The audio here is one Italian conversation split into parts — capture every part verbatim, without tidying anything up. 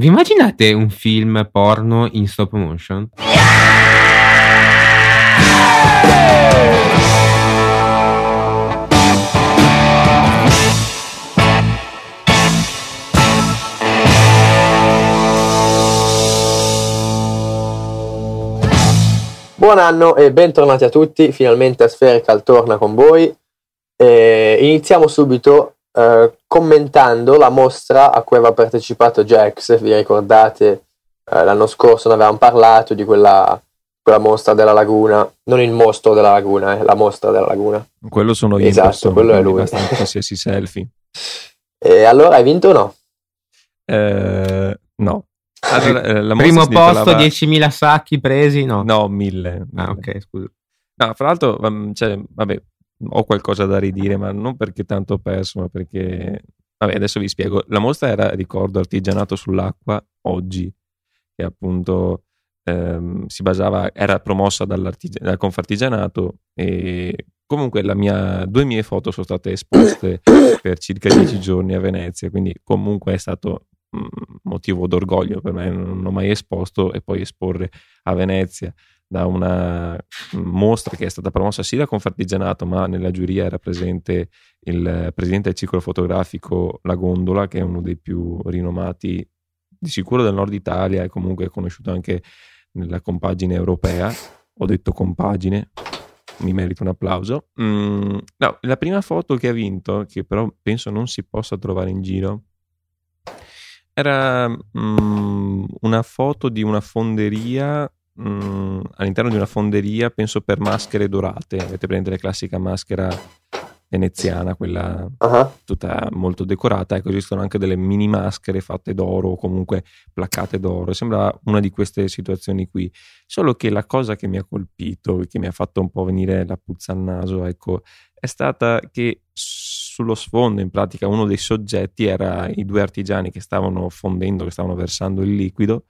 Vi immaginate un film porno in stop motion? Buon anno e bentornati a tutti, finalmente a Spherical torna con voi. E iniziamo subito eh, commentando la mostra a cui aveva partecipato Jax. Vi ricordate eh, l'anno scorso ne avevamo parlato di quella, quella mostra della laguna, non il mostro della laguna, eh, la mostra della laguna. Quello sono io. Esatto, quello è lui. Qualsiasi selfie. E allora hai vinto o no? Eh, no. Allora, la primo posto, titolava... diecimila sacchi presi? No, no mille. Ah, ok, scusa. No, fra l'altro, cioè, vabbè, ho qualcosa da ridire, ma non perché tanto ho perso, ma perché... Vabbè, adesso vi spiego. La mostra era, ricordo, Artigianato sull'acqua oggi, che appunto ehm, si basava, era promossa dal Confartigianato, e comunque la mia, due mie foto sono state esposte per circa dieci giorni a Venezia, quindi comunque è stato... motivo d'orgoglio per me, non ho mai esposto, e poi esporre a Venezia da una mostra che è stata promossa sì da Confartigianato, ma nella giuria era presente il presidente del circolo fotografico La Gondola, che è uno dei più rinomati di sicuro del nord Italia e comunque conosciuto anche nella compagine europea. Ho detto compagine, mi merito un applauso. Mm, no, la prima foto che ha vinto, che però penso non si possa trovare in giro, era um, una foto di una fonderia, um, all'interno di una fonderia, penso per maschere dorate. Avete presente la classica maschera veneziana, quella uh-huh. tutta molto decorata? Ecco, esistono anche delle mini maschere fatte d'oro o comunque placcate d'oro. Sembra una di queste situazioni qui. Solo che la cosa che mi ha colpito, che mi ha fatto un po' venire la puzza al naso, ecco, è stata che sullo sfondo, in pratica, uno dei soggetti era i due artigiani che stavano fondendo, che stavano versando il liquido,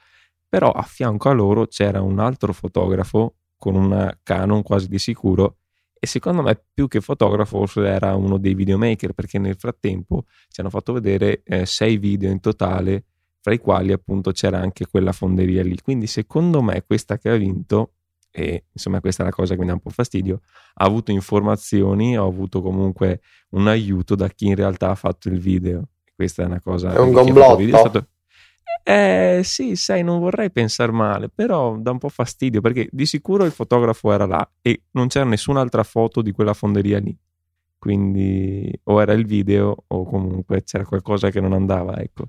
però a fianco a loro c'era un altro fotografo con una Canon quasi di sicuro, e secondo me più che fotografo forse era uno dei videomaker, perché nel frattempo ci hanno fatto vedere eh, sei video in totale, fra i quali appunto c'era anche quella fonderia lì. Quindi secondo me questa che ha vinto, e insomma questa è la cosa che mi dà un po' fastidio, ha avuto informazioni, ho avuto comunque un aiuto da chi in realtà ha fatto il video. Questa è una cosa, è un complotto. È stato... eh sì, sai, non vorrei pensare male, però dà un po' fastidio, perché di sicuro il fotografo era là e non c'era nessun'altra foto di quella fonderia lì, quindi o era il video o comunque c'era qualcosa che non andava, ecco.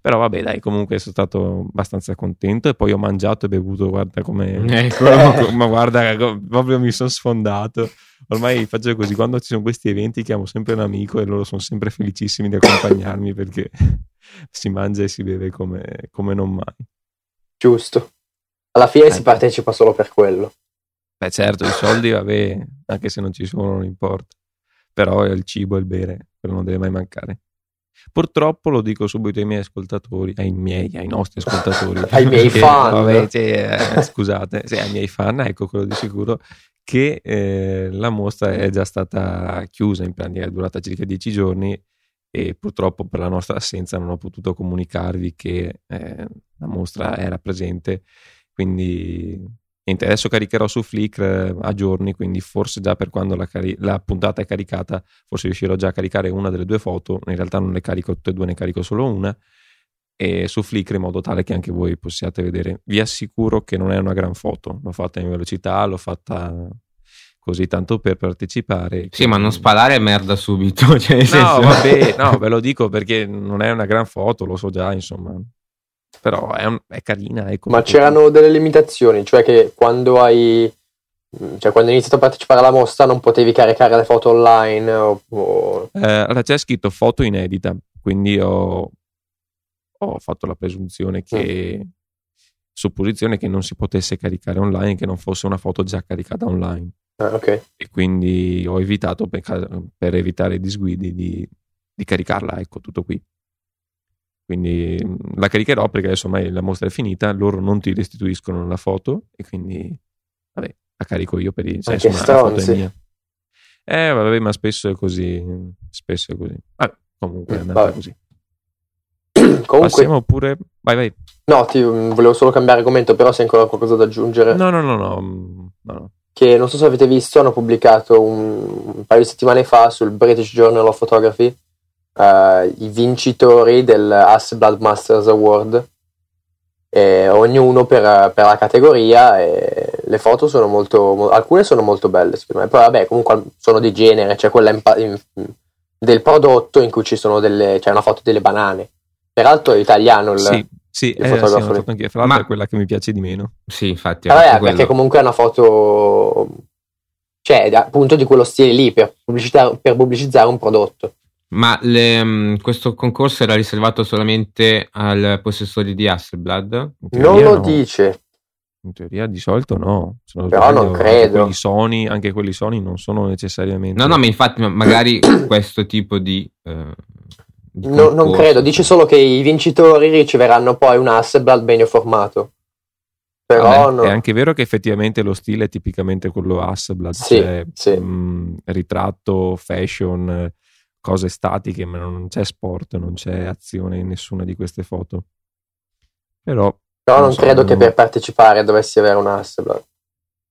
Però vabbè, dai, comunque sono stato abbastanza contento, e poi ho mangiato e bevuto, guarda come ecco, ma, ma guarda, proprio mi sono sfondato. Ormai faccio così, quando ci sono questi eventi chiamo sempre un amico e loro sono sempre felicissimi di accompagnarmi, perché si mangia e si beve come, come non mai. Giusto, alla fine eh. si partecipa solo per quello. Beh certo, i soldi vabbè, anche se non ci sono non importa, però il cibo e il bere, quello non deve mai mancare. Purtroppo lo dico subito ai miei ascoltatori, ai miei, ai nostri ascoltatori, ai miei che, fan, vabbè, cioè, eh, scusate, cioè, ai miei fan, ecco, quello di sicuro, che eh, la mostra è già stata chiusa, in pratica è durata circa dieci giorni, e purtroppo per la nostra assenza non ho potuto comunicarvi che eh, la mostra era presente, quindi... Niente, adesso caricherò su Flickr a giorni, quindi forse già per quando la, cari- la puntata è caricata forse riuscirò già a caricare una delle due foto. In realtà non le carico tutte e due, ne carico solo una, e su Flickr in modo tale che anche voi possiate vedere. Vi assicuro che non è una gran foto, l'ho fatta in velocità, l'ho fatta così tanto per partecipare. Sì, quindi... ma non spalare merda subito, cioè nel senso... No, vabbè, no, ve lo dico perché non è una gran foto, lo so già, insomma... Però è, un, è carina, ecco. Ma c'erano delle limitazioni, cioè che quando hai cioè quando hai iniziato a partecipare alla mostra non potevi caricare le foto online o, o... Eh, allora c'è scritto foto inedita, quindi ho, ho fatto la presunzione che mm. supposizione che non si potesse caricare online, che non fosse una foto già caricata online. Ah, okay. E quindi ho evitato per, per evitare disguidi di, di caricarla, ecco, tutto qui. Quindi la caricherò, perché adesso ormai la mostra è finita, loro non ti restituiscono la foto e quindi vabbè, la carico io per i cioè, insomma, strano, la foto è mia. Eh vabbè, ma spesso è così, spesso è così. Vabbè, comunque è andata vabbè. così. Comunque, passiamo pure, vai vai. No, ti volevo solo cambiare argomento, però se hai ancora qualcosa da aggiungere. No, no, no, no. no, no. Che non so se avete visto, hanno pubblicato un, un paio di settimane fa sul British Journal of Photography uh, i vincitori del Hasselblad Masters Award, e ognuno per, per la categoria, e le foto sono molto, mo- alcune sono molto belle secondo me, poi vabbè comunque sono di genere, c'è cioè quella in pa- in, del prodotto in cui ci sono delle, c'è cioè una foto delle banane, peraltro è italiano il sì. Sì, eh, sì, foto anche, fra l'altro ma... è quella che mi piace di meno. Sì, infatti. Vabbè, perché comunque è una foto, cioè appunto di quello stile lì, per pubblicità, per pubblicizzare un prodotto. Ma le, questo concorso era riservato solamente al possessore di Hasselblad? Non lo no. dice. In teoria di solito no. Sono però non credo. Quelli Sony, anche quelli Sony non sono necessariamente... No, no, ma infatti magari questo tipo di... Eh... No, non credo, dice solo che i vincitori riceveranno poi un Hasselblad meglio formato. Però Vabbè, no. È anche vero che effettivamente lo stile è tipicamente quello Hasselblad, sì, cioè sì. Mh, ritratto, fashion, cose statiche, ma non c'è sport, non c'è azione in nessuna di queste foto. Però no, non, non so, credo non... che per partecipare dovessi avere un Hasselblad.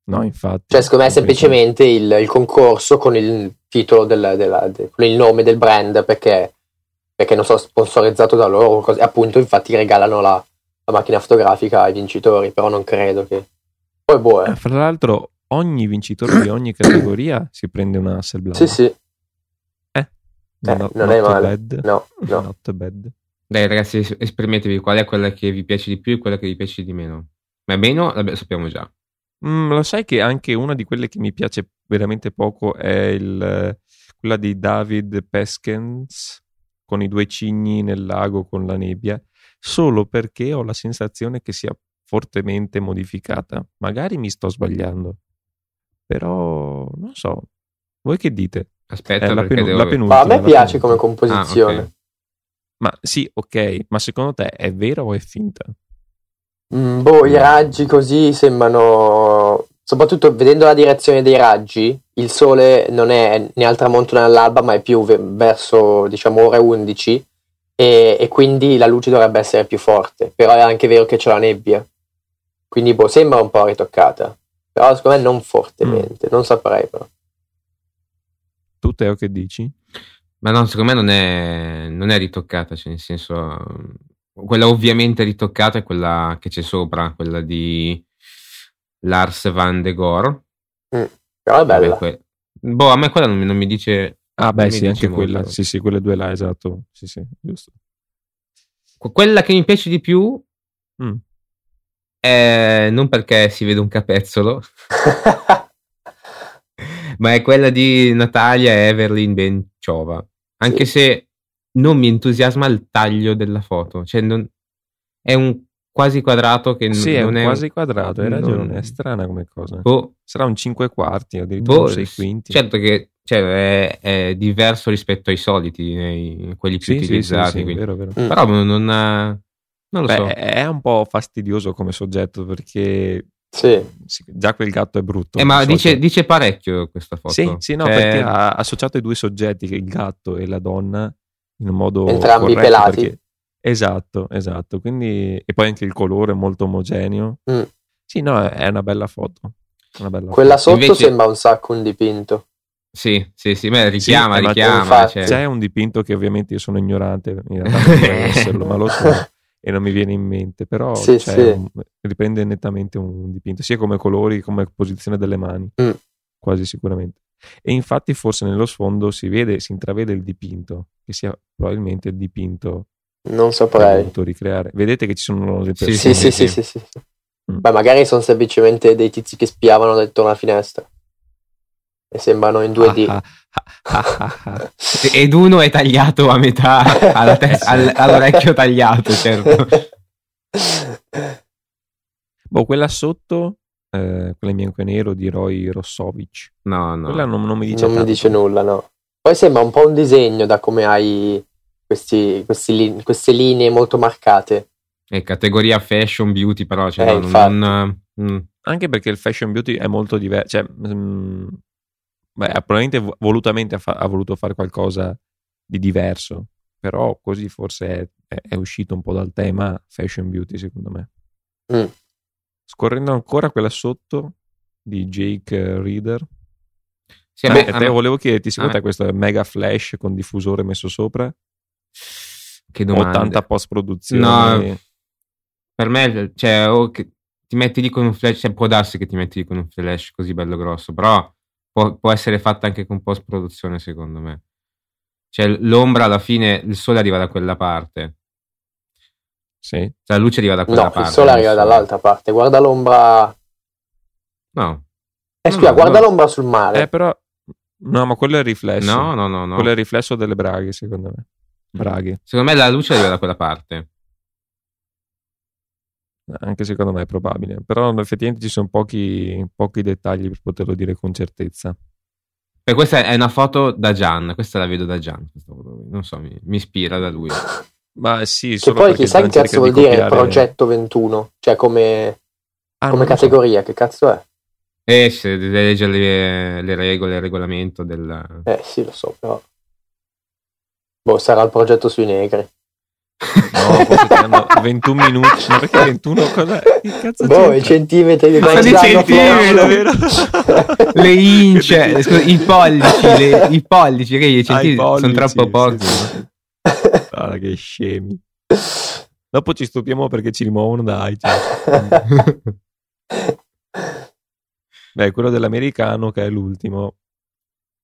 No, infatti. Cioè, secondo me è semplicemente il, il concorso con il titolo della, della, de, con il nome del brand, perché perché non so, sponsorizzato da loro cose, appunto infatti regalano la, la macchina fotografica ai vincitori, però non credo che poi boh eh. Fra l'altro ogni vincitore di ogni categoria si prende una Hasselblad. Sì sì eh, eh not, non not è male bad. No, no. Not bad. Dai ragazzi, esprimetevi, qual è quella che vi piace di più e quella che vi piace di meno? Ma meno lo sappiamo già. Mm, lo sai che anche una di quelle che mi piace veramente poco è il, quella di David Peskens con i due cigni nel lago con la nebbia, solo perché ho la sensazione che sia fortemente modificata. Magari mi sto sbagliando, però non so. Voi che dite? Aspetta, eh, la, penu- devo... la penultima. Ma a me piace penultima. Come composizione. Ah, okay. Ma sì, ok, ma secondo te è vera o è finta? Mm, boh, i raggi così sembrano... Soprattutto vedendo la direzione dei raggi, il sole non è né al tramonto né all'alba, ma è più ve- verso diciamo ore undici, e-, e quindi la luce dovrebbe essere più forte, però è anche vero che c'è la nebbia, quindi boh, sembra un po' ritoccata, però secondo me non fortemente, mm. non saprei però. Tu Teo che dici? Ma no, secondo me non è, non è ritoccata, cioè nel senso, quella ovviamente ritoccata è quella che c'è sopra, quella di... Lars Van de Gore. Mm, però è bella. Vabbè, que- boh, a me quella non mi, non mi dice. Ah, beh, sì, anche molto. Quella. Sì, sì, quelle due là, esatto. Sì, sì, giusto. Quella che mi piace di più mm. è non perché si vede un capezzolo, ma è quella di Natalia Evelyn Ben Chiova. Anche sì. Se non mi entusiasma il taglio della foto, cioè non, è un quasi quadrato che sì, non è, è quasi quadrato, hai ragione, non... è strana come cosa. Boh. Sarà un cinque quarti o addirittura boh, un sei quinti. Certo che cioè, è, è diverso rispetto ai soliti, nei, quelli più sì, utilizzati. Sì, sì, sì, vero, vero. Mm. Però non, non lo Beh, so. È un po' fastidioso come soggetto perché sì. già quel gatto è brutto. Eh, ma dice, dice parecchio questa foto. Sì, sì no, cioè... perché ha associato i due soggetti, il gatto e la donna, in un modo entrambi pelati. Perché... Esatto, esatto. Quindi e poi anche il colore è molto omogeneo. Mm. Sì, no, è una bella foto. Una bella Quella foto. Sotto invece... sembra un sacco un dipinto. Sì, sì, sì, beh, richiama, sì, richiama. Cioè... C'è un dipinto che ovviamente io sono ignorante, in realtà non deve esserlo, ma lo so e non mi viene in mente, però sì, cioè, sì. Un... riprende nettamente un dipinto, sia come colori, come posizione delle mani, mm. quasi sicuramente. E infatti forse nello sfondo si vede, si intravede il dipinto, che sia probabilmente il dipinto non saprei ricreare. Vedete che ci sono le persone sì sì sì, sì, sì, sì. Mm. Beh, magari sono semplicemente dei tizi che spiavano dentro una finestra e sembrano in due D ah, ah, ah, ah. ed uno è tagliato a metà alla te- al- all'orecchio tagliato certo. Boh, quella sotto eh, quella in bianco e nero di Roy Rossovic no no quella non, non mi dice non tanto. Mi dice nulla no, poi sembra un po' un disegno da come hai Questi, questi, queste linee molto marcate. È categoria fashion beauty però cioè eh, non, non, mm. anche perché il fashion beauty è molto diverso cioè, mm, beh, probabilmente volutamente ha, fa- ha voluto fare qualcosa di diverso, però così forse è, è uscito un po' dal tema fashion beauty, secondo me. Mm. Scorrendo ancora quella sotto di Jake Reader, sì, ah, beh, te, volevo chiederti, secondo te questo è mega flash con diffusore messo sopra? Che domande. O tanta post produzione? No, per me, cioè, o che ti metti lì con un flash, cioè, può darsi che ti metti lì con un flash così bello grosso, però può, può essere fatta anche con post produzione, secondo me. Cioè l'ombra alla fine, il sole arriva da quella parte. Sì. Cioè, la luce arriva da quella no, parte. No, il sole arriva dall'altra parte. Guarda l'ombra. No. Eh, scusa, no, guarda no. l'ombra sul mare. Eh, però. No, ma quello è il riflesso. No, no, no, no. Quello è il riflesso delle braghe, secondo me. Braghe. Secondo me la luce arriva da quella parte. Anche secondo me è probabile. Però effettivamente ci sono pochi, pochi dettagli per poterlo dire con certezza. E questa è una foto da Gian, questa la vedo da Gian, non so, mi, mi ispira da lui. Ma sì, solo che poi chissà che cazzo vuol dire copiare... progetto ventuno, cioè come, ah, come categoria, so. Che cazzo è? Eh, se legge le, le regole, il regolamento del... Eh sì, lo so, però... Boh, sarà il progetto sui negri. No, forse hanno ventuno minuti, ma perché ventuno? Cosa che cazzo boh, c'entra? I centimetri di quanti centimetri, davvero? Le ince, scusa, i pollici, le, i pollici, che i centimetri ah, sono troppo pochi. Sì, sì. Ah, che scemi. Dopo ci stupiamo perché ci rimuovono da iTunes. Beh, quello dell'americano che è l'ultimo.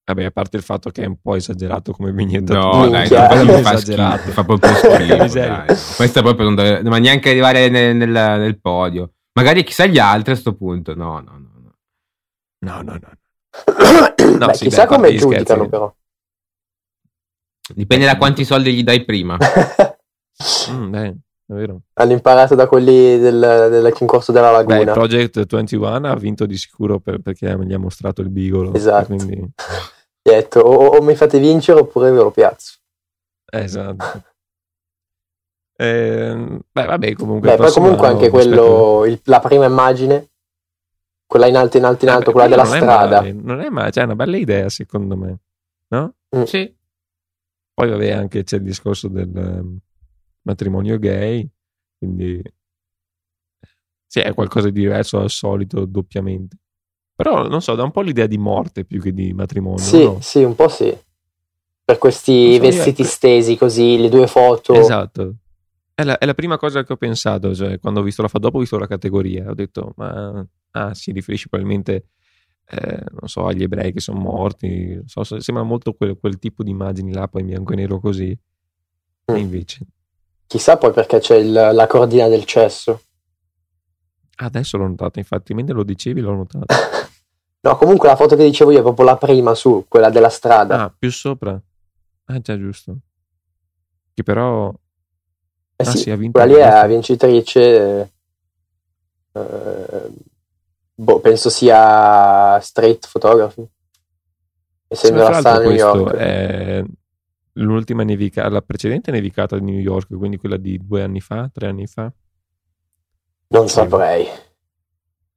Vabbè, a parte il fatto che è un po' esagerato come vignetta. No, dai, fa esagerato, fa proprio schifo. Questa proprio non deve, ma neanche arrivare nel, nel, nel podio. Magari chissà gli altri a sto punto. No, no, no. No, no, no. no. no Beh, sì, chissà beh, come giudicano scherzi. Però. Dipende da quanti soldi gli dai prima. mm, beh, davvero. Hanno imparato da quelli del, del concorso della Laguna. Beh, Project ventuno ha vinto di sicuro per, perché gli ha mostrato il bigolo. Esatto. Quindi... Detto, o, o mi fate vincere oppure ve lo piazzo. Esatto. eh, beh, vabbè, comunque. Beh, poi comunque anche quello, il, la prima immagine, quella in alto, in alto, in alto, eh, quella della non strada. È male, non è male, cioè è una bella idea, secondo me, no? Mm. Sì. Poi vabbè, anche c'è il discorso del um, matrimonio gay, quindi sì, è qualcosa di diverso al solito, doppiamente. Però, non so, dà un po' l'idea di morte più che di matrimonio. Sì, no? Sì, un po' sì. Per questi so, vestiti è... stesi così, le due foto. Esatto. È la, è la prima cosa che ho pensato, cioè, quando ho visto la foto, dopo ho visto la categoria, ho detto, ma ah, si riferisce probabilmente, eh, non so, agli ebrei che sono morti. Non so, sembra molto quel, quel tipo di immagini là, poi in bianco e nero così. Mm. E invece... Chissà poi perché c'è il, la cordina del cesso. Adesso l'ho notato, infatti, mentre lo dicevi l'ho notato. No, comunque la foto che dicevo io è proprio la prima su, quella della strada. Ah, più sopra. Ah, già, giusto. Che però... Eh ah, sì, sì, ha vinto quella lì è la vincitrice... Eh, boh, penso sia Street Photography. Essendo la strada New York. È l'ultima nevicata, la precedente nevicata di New York, quindi quella di due anni fa, tre anni fa. Non saprei.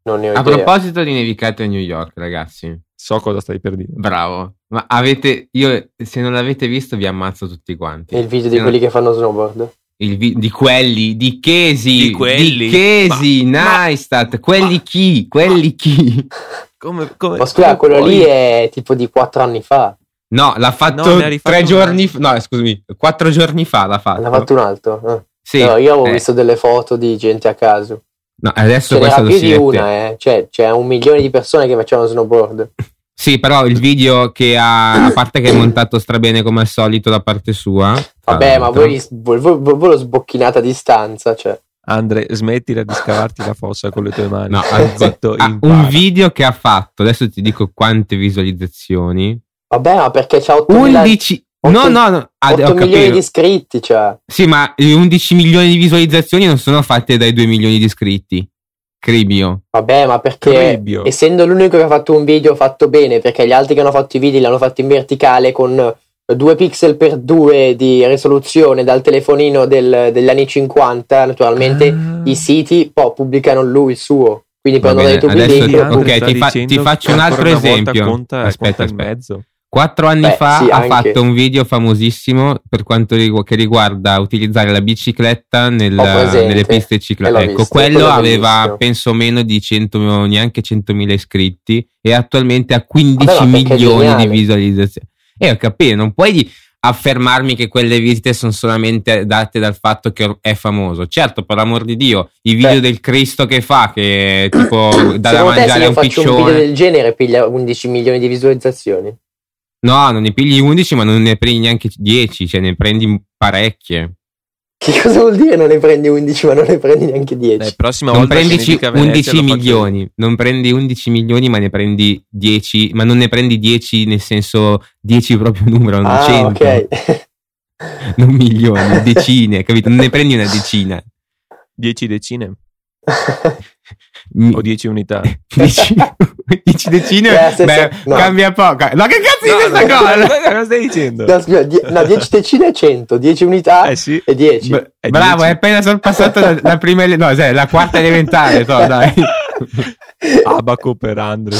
Non ne ho idea. A proposito di nevicate a New York, ragazzi. So cosa stai per dire. Bravo. Ma avete... Io, se non l'avete visto, vi ammazzo tutti quanti. E il video se di non... quelli che fanno snowboard? Il vi... Di quelli, di Casey. Di quelli. Di Casey, ma, Neistat. Ma, quelli ma, chi? Quelli ma, chi? Come, come, ma scusa, quello poi? Lì è tipo di quattro anni fa. No, l'ha fatto no, tre giorni fa. No, scusami. Quattro giorni fa l'ha fatto. L'ha fatto un altro, eh. Sì, no, io avevo eh. visto delle foto di gente a caso. No, adesso ce n'era più di una, eh. Cioè, c'è un milione di persone che facevano snowboard. Sì, però il video che ha, a parte che è montato strabene come al solito da parte sua. Vabbè, ma voi, voi, voi, voi lo sbocchinate a distanza, cioè. Andre, smettila di scavarti la fossa con le tue mani. No, ha fatto ah, un video che ha fatto, adesso ti dico quante visualizzazioni. Vabbè, ma perché c'ha ottomila... undici... otto, no, no, no. Ah, otto milioni capito. Di iscritti, cioè. Sì, ma undici milioni di visualizzazioni non sono fatte dai due milioni di iscritti. Cribio. Vabbè, ma perché Cribio. Essendo l'unico che ha fatto un video fatto bene, perché gli altri che hanno fatto i video l'hanno fatto in verticale con due pixel per due di risoluzione dal telefonino del, degli anni cinquanta, naturalmente ah. I siti poi pubblicano lui il suo. Quindi prendono dai tuoi video. Ok, ti, fa, ti faccio un altro esempio. Conta, aspetta, conta aspetta. Mezzo. Quattro anni Beh, fa sì, ha anche. fatto un video famosissimo per quanto rigu- che riguarda utilizzare la bicicletta nel, nelle piste ciclabili. Ecco, visto, quello aveva visto. penso meno di cento, neanche centomila iscritti e attualmente ha quindici Vabbè, milioni di visualizzazioni. E eh, ho capito, non puoi affermarmi che quelle visite sono solamente date dal fatto che è famoso. Certo, per l'amor di Dio, i video Beh. del Cristo che fa, che tipo dà da mangiare a un piccione. Se faccio un video del genere piglia undici milioni di visualizzazioni. No, non ne pigli undici, ma non ne prendi neanche dieci, cioè ne prendi parecchie. Che cosa vuol dire non ne prendi undici, ma non ne prendi neanche dieci? Dai, prossima non volta prendi undici milioni, non prendi undici milioni, ma ne prendi dieci, ma non ne prendi dieci nel senso dieci proprio numero, non ah, cento. Okay. Non milioni, decine, capito? Non ne prendi una decina. dieci decine? Mi... o dieci unità. dieci decine eh, beh, no. Cambia poco. No, che cazzo no, è questa no, cosa? No, cosa stai dicendo? No, scusa, die- no, dieci decine è cento, dieci unità eh sì. e dieci. Beh, è bravo, dieci. È appena sorpassato la, la prima ele- no, cioè, la quarta elementare, so, dai. Abaco per Andre.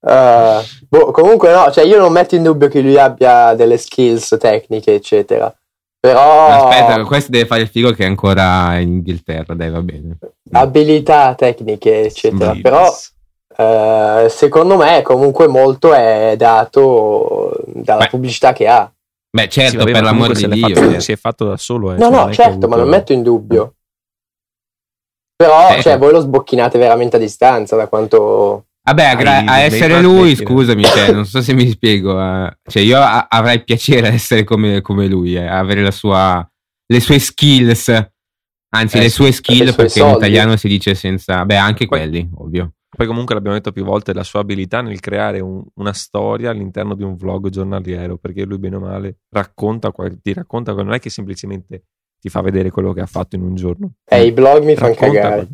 Uh, boh, comunque no, cioè io non metto in dubbio che lui abbia delle skills tecniche, eccetera. Però aspetta, questo deve fare il figo che è ancora in Inghilterra, dai, va bene. Abilità tecniche, eccetera. Sì, però Uh, secondo me comunque molto è dato dalla beh. pubblicità che ha. Beh certo, vabbè, per l'amor di Dio fatto, eh. si è fatto da solo eh. No cioè, no certo avuto... ma non metto in dubbio. Però eh. cioè voi lo sbocchinate veramente a distanza da quanto. Vabbè gra- a essere lui partiti, scusami cioè, non so se mi spiego eh. Cioè io a- avrei piacere a essere come, come lui eh. Avere la sua le sue skills. Anzi eh, le sue skill le sue perché soldi. In italiano si dice senza. Beh anche Poi... quelli ovvio. Poi comunque l'abbiamo detto più volte, la sua abilità nel creare un, una storia all'interno di un vlog giornaliero, perché lui bene o male racconta, ti racconta, non è che semplicemente ti fa vedere quello che ha fatto in un giorno. Eh, i blog mi fanno cagare.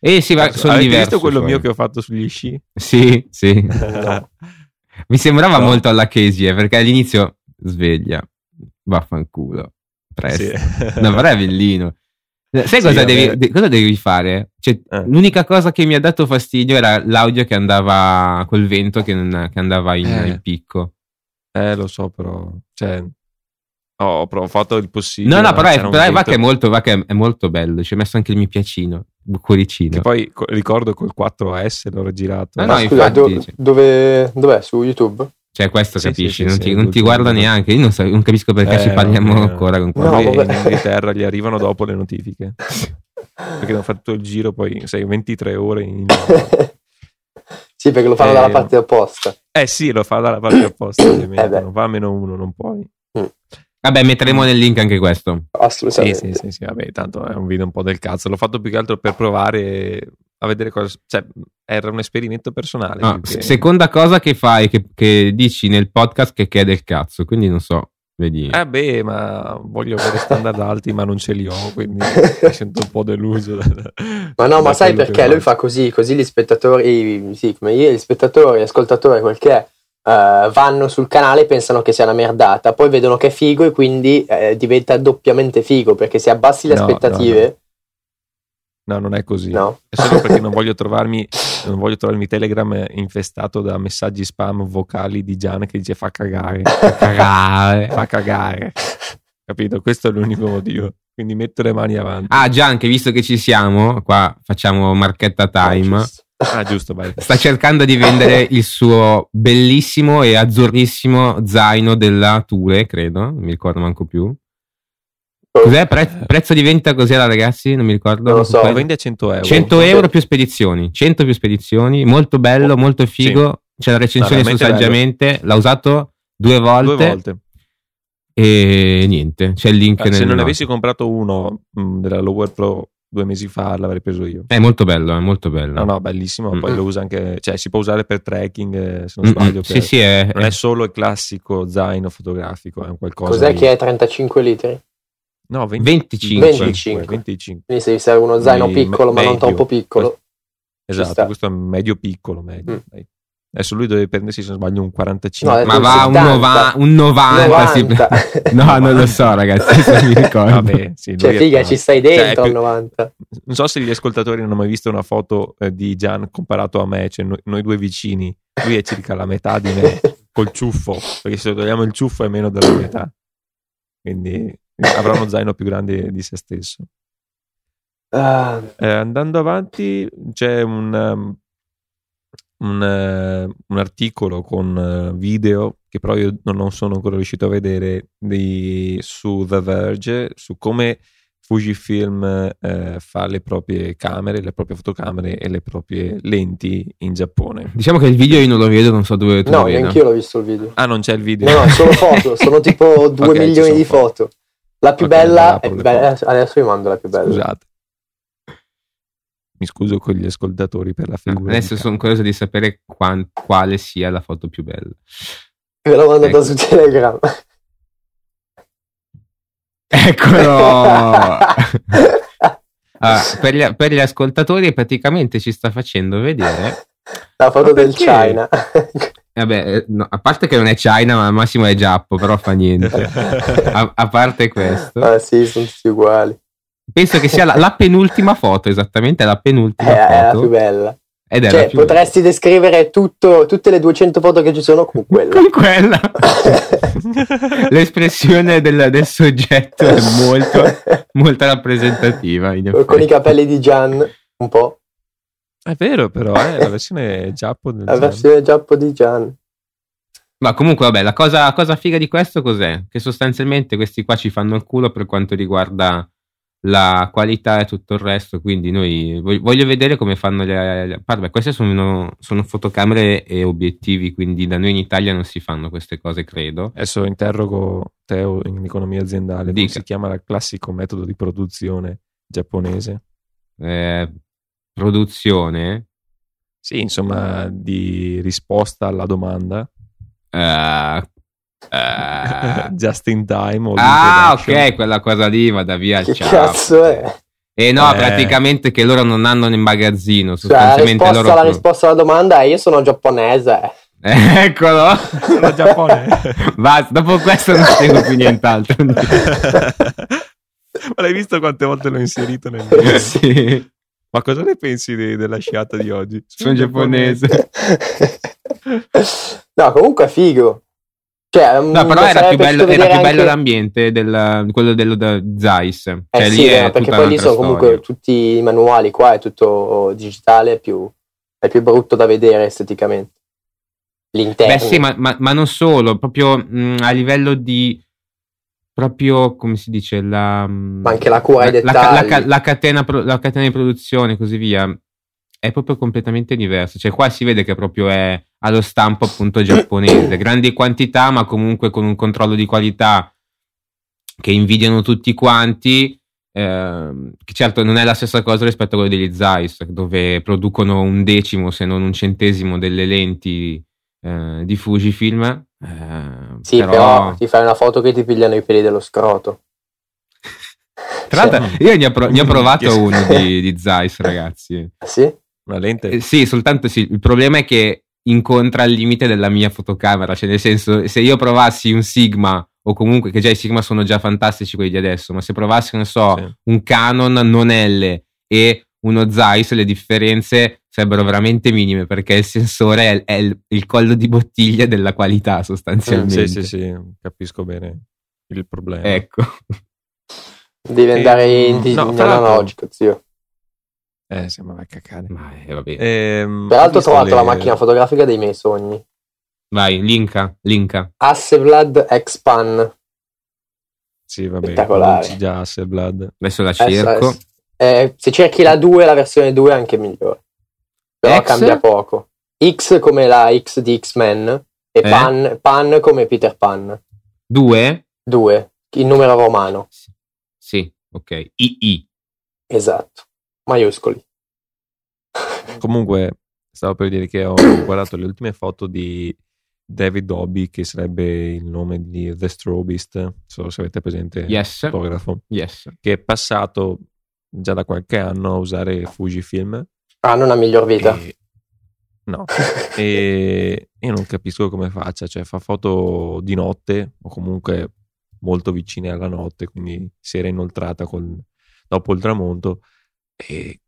Eh sì, ma sono diversi. Hai visto quello cioè. mio che ho fatto sugli sci? Sì, sì. No. Mi sembrava no. molto alla Casey, eh, perché all'inizio sveglia, vaffanculo, presto. Sì. No, però è bellino. Sai sì, cosa, devi, de, cosa devi fare? Cioè, eh. L'unica cosa che mi ha dato fastidio era l'audio che andava col vento che, non, che andava in, eh. in picco. Eh, lo so, però. Cioè, oh, però ho fatto il possibile. No, no, però, è, però è, va, che è molto, va che è molto bello. Ci ho messo anche il mi piacino, il cuoricino. Che poi co- ricordo col quattro S l'ho girato. Ah, no, scusa, infatti, do, dove, dov'è? Su YouTube? Cioè questo sì, capisci, sì, non, sì, ti, sì, non ti guarda neanche, io non, so, non capisco perché eh, ci parliamo no, ancora con quello. No, in Inghilterra gli arrivano dopo le notifiche, perché hanno fatto il giro poi, sai, ventitré ore in... Sì, perché lo fanno eh, dalla parte opposta. Eh sì, lo fa dalla parte opposta, ovviamente, eh non va a meno uno, non puoi. Mm. Vabbè, metteremo nel link anche questo. Assolutamente. Sì, sì, sì, sì, vabbè, tanto è un video un po' del cazzo, l'ho fatto più che altro per provare... a vedere cosa, cioè era un esperimento personale ah, perché... Seconda cosa che fai che, che dici nel podcast che, che è del cazzo, quindi non so, vedi eh beh ma voglio avere standard alti ma non ce li ho, quindi mi sento un po' deluso da, ma no ma sai perché lui fa così così gli spettatori sì, come io, gli spettatori, gli ascoltatori quel che è uh, vanno sul canale e pensano che sia una merdata, poi vedono che è figo e quindi eh, diventa doppiamente figo perché se abbassi le no, aspettative no, no. No, non è così. No. È solo perché non voglio trovarmi non voglio trovarmi Telegram infestato da messaggi spam vocali di Gian che dice fa cagare, fa cagare, fa cagare. Capito? Questo è l'unico motivo. Quindi metto le mani avanti. Ah, Gian, che visto che ci siamo, qua facciamo marchetta time. Ah, giusto. Ah, giusto vai. Sta cercando di vendere il suo bellissimo e azzurrissimo zaino della Thule, credo, non mi ricordo manco più. Cos'è? Pre- prezzo di venta cos'era ragazzi? Non mi ricordo. Non lo so, vende a cento euro. cento euro più spedizioni. cento più spedizioni. Molto bello, molto figo. Sì. C'è la recensione no, su Saggiamente. Bello. L'ha usato due volte. Due volte. E niente, c'è il link. Ah, nel se non no. avessi comprato uno mh, della Lower Pro due mesi fa l'avrei preso io. È molto bello, è molto bello. No, no, bellissimo. Mm. Poi lo usa anche, cioè si può usare per trekking, se non sbaglio. Mm. Sì, per, sì, è, non è solo il classico zaino fotografico, è un qualcosa. Cos'è di... che è trentacinque litri? No, venti, venticinque, venticinque. venticinque. Quindi se serve uno zaino quindi piccolo, me- ma medio, non troppo piccolo. Esatto, questo è medio piccolo. Medio, mm. dai. Adesso lui deve prendersi, se non sbaglio, un quarantacinque. No, ma va un, nova- un novanta. novanta. Si pre- no, novanta. Non lo so, ragazzi. Se mi ricordo. Vabbè, sì, cioè, figa, ci stai dentro cioè, più- novanta. Non so se gli ascoltatori hanno mai visto una foto eh, di Gian comparato a me, cioè noi, noi due vicini. Lui è circa la metà di me. col ciuffo, perché se togliamo il ciuffo è meno della metà, quindi avrà uno zaino più grande di se stesso. Uh. Eh, andando avanti c'è un, un, un articolo con video che però io non sono ancora riuscito a vedere di, su The Verge, su come Fujifilm eh, fa le proprie camere, le proprie fotocamere e le proprie lenti in Giappone. Diciamo che il video io non lo vedo, non so dove tu no, neanche io l'ho visto il video. Ah, non c'è il video? No, no, sono foto, sono tipo due okay, milioni di foto. foto. La più okay, bella, è bella adesso vi mando la più bella. Scusate. Mi scuso con gli ascoltatori per la figura. Adesso sono curioso di sapere quant- quale sia la foto più bella. Ve l'ho mandata ecco. su Telegram. Eccolo. Ah, per, gli, per gli ascoltatori praticamente ci sta facendo vedere la foto del China. Vabbè, no, a parte che non è China, ma al massimo è Giappo, però fa niente. A, a parte questo, ah sì, sono tutti uguali. Penso che sia la, la penultima foto, esattamente la penultima è, foto. È la più bella. Ed è cioè, la più potresti bella. Descrivere tutto, tutte le duecento foto che ci sono con quella. Con quella. L'espressione del, del soggetto è molto, molto rappresentativa. In con i capelli di Gian, un po'. È vero, però, è eh, la versione giappo del La Gian. versione giappo di Gian. Ma comunque, vabbè, la cosa, la cosa figa di questo cos'è? Che sostanzialmente questi qua ci fanno il culo per quanto riguarda la qualità e tutto il resto, quindi noi voglio vedere come fanno le, le parve. Queste sono, sono fotocamere e obiettivi, quindi da noi in Italia non si fanno queste cose, credo. Adesso interrogo Teo in economia aziendale. Dica. Come si chiama il classico metodo di produzione giapponese? Eh, produzione? Sì, insomma, di risposta alla domanda. Uh, Uh, just in time. Ah, ok, quella cosa lì, vada via. Che ciao. Cazzo è? E eh no, eh. praticamente che loro non hanno in magazzino. Sostanzialmente cioè, la, risposta, loro... la risposta alla domanda è: io sono giapponese. Eccolo, sono giapponese. Basta, dopo questo non tengo più nient'altro. Ma l'hai visto quante volte l'ho inserito nel video? Sì. Ma cosa ne pensi de- della sciata di oggi? Sono, sono giapponese. No, comunque è figo. Cioè, no, però era più bello, era più bello anche... l'ambiente del, quello dello da Zeiss. Eh cioè, sì, lì è perché poi lì sono storia. Comunque tutti i manuali, qua è tutto digitale, è più, è più brutto da vedere esteticamente. L'interno. Beh sì, ma, ma, ma non solo, proprio mh, a livello di... proprio, come si dice, la... Ma anche la cura ai dettagli. La, la, la, catena, la catena di produzione e così via, è proprio completamente diverso. Cioè qua si vede che proprio è... allo stampo appunto giapponese, grandi quantità ma comunque con un controllo di qualità che invidiano tutti quanti, ehm, che certo non è la stessa cosa rispetto a quello degli Zeiss, dove producono un decimo se non un centesimo delle lenti eh, di Fujifilm. Eh, sì, però... però ti fai una foto che ti pigliano i peli dello scroto. Tra l'altro cioè... io ne ho, pro- ne ho provato uno di, di Zeiss, ragazzi. Ah sì? Una lente? Eh, sì, soltanto sì. Il problema è che incontra il limite della mia fotocamera, cioè nel senso, se io provassi un Sigma o comunque, che già i Sigma sono già fantastici quelli di adesso, ma se provassi, non so, sì. un Canon non L e uno Zeiss, le differenze sarebbero veramente minime, perché il sensore è, è il, il collo di bottiglia della qualità sostanzialmente. Sì, sì, sì, capisco bene il problema. Ecco. Devi andare e, in, in no, analogico, zio. Eh, sembra a cacare. Ma eh, vabbè. Ehm, Peraltro ho trovato le... la macchina fotografica dei miei sogni. Vai, linka, linka. Hasselblad X-Pan. Sì, vabbè. Spettacolare. Già Hasselblad. Adesso la cerco. S- S- eh, se cerchi la due, la versione due è anche migliore. Però X? Cambia poco. X come la X di X-Men e eh? Pan, Pan come Peter Pan. Due? Due. Il numero romano. Sì, sì. Ok. I I. Esatto. Maiuscoli. Comunque stavo per dire che ho guardato le ultime foto di David Hobby, che sarebbe il nome di The Strobist, non so se avete presente, yes. fotografo yes. che è passato già da qualche anno a usare Fujifilm. Ah, non ha miglior vita e... no e io non capisco come faccia, cioè fa foto di notte o comunque molto vicine alla notte, quindi si era inoltrata col... dopo il tramonto. E,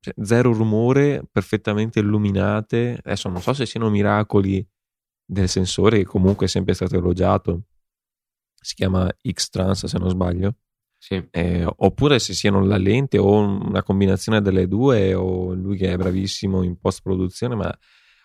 cioè, zero rumore, perfettamente illuminate. Adesso non so se siano miracoli del sensore, che comunque è sempre stato elogiato, si chiama X-Trans se non sbaglio, sì. eh, oppure se siano la lente o una combinazione delle due, o lui che è bravissimo in post produzione, ma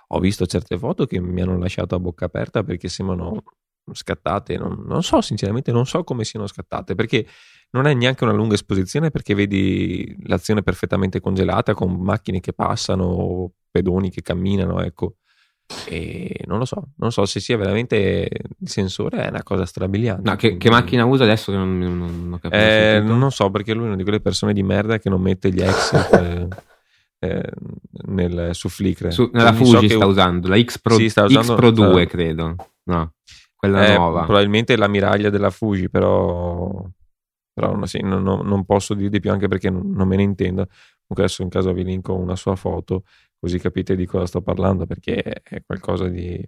ho visto certe foto che mi hanno lasciato a bocca aperta perché sembrano scattate, non, non so sinceramente non so come siano scattate, perché non è neanche una lunga esposizione, perché vedi l'azione perfettamente congelata con macchine che passano, pedoni che camminano, ecco. E non lo so, non so se sia veramente il sensore, è una cosa strabiliante. No, che, che macchina usa adesso? Che non, non, non, capisco eh, non so, perché lui è una di quelle persone di merda che non mette gli exit eh, eh, nel, su Flickr. Su, nella Fuji so che, sta usando la X Pro, sì, sta usando, X Pro due, sta... credo. No, quella eh, nuova. Probabilmente è la miraglia della Fuji, però, però no, sì, no, no, non posso dire di più, anche perché non, non me ne intendo. Comunque adesso in caso vi linko una sua foto, così capite di cosa sto parlando, perché è qualcosa di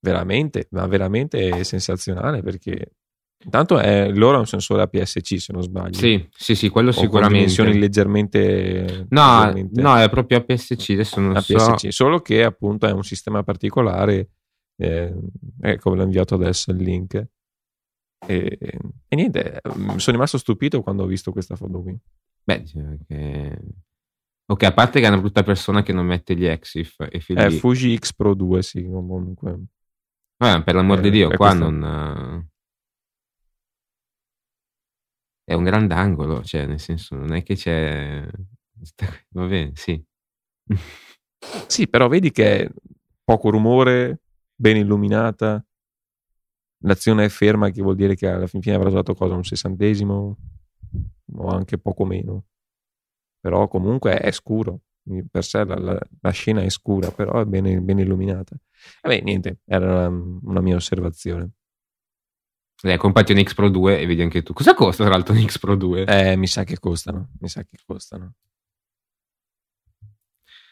veramente, ma veramente sensazionale, perché intanto è, loro è un sensore A P S C se non sbaglio. Sì, sì, sì, quello o sicuramente. Con dimensioni leggermente... No, leggermente, no, è proprio A P S C, adesso non A P S C, so. Solo che appunto è un sistema particolare, eh, ecco, ve l'ho inviato adesso il link. E, e niente, sono rimasto stupito quando ho visto questa foto qui. Beh, che... Ok, a parte che è una brutta persona che non mette gli Exif. E è Fuji X Pro due, sì, comunque. Vabbè, per l'amor eh, di Dio, qua questa... non... È un grand'angolo, cioè, nel senso, non è che c'è... Va bene, sì. Sì, però vedi che è poco rumore, ben illuminata, l'azione è ferma, che vuol dire che alla fine avrà usato cosa, un sessantesimo o anche poco meno. Però comunque è scuro, per sé la, la, la scena è scura, però è ben, ben illuminata. Vabbè, niente, era una, una mia osservazione. Eh, compatti un X Pro due e vedi anche tu. Cosa costa tra l'altro un X Pro due? Eh, mi sa che costano, mi sa che costano.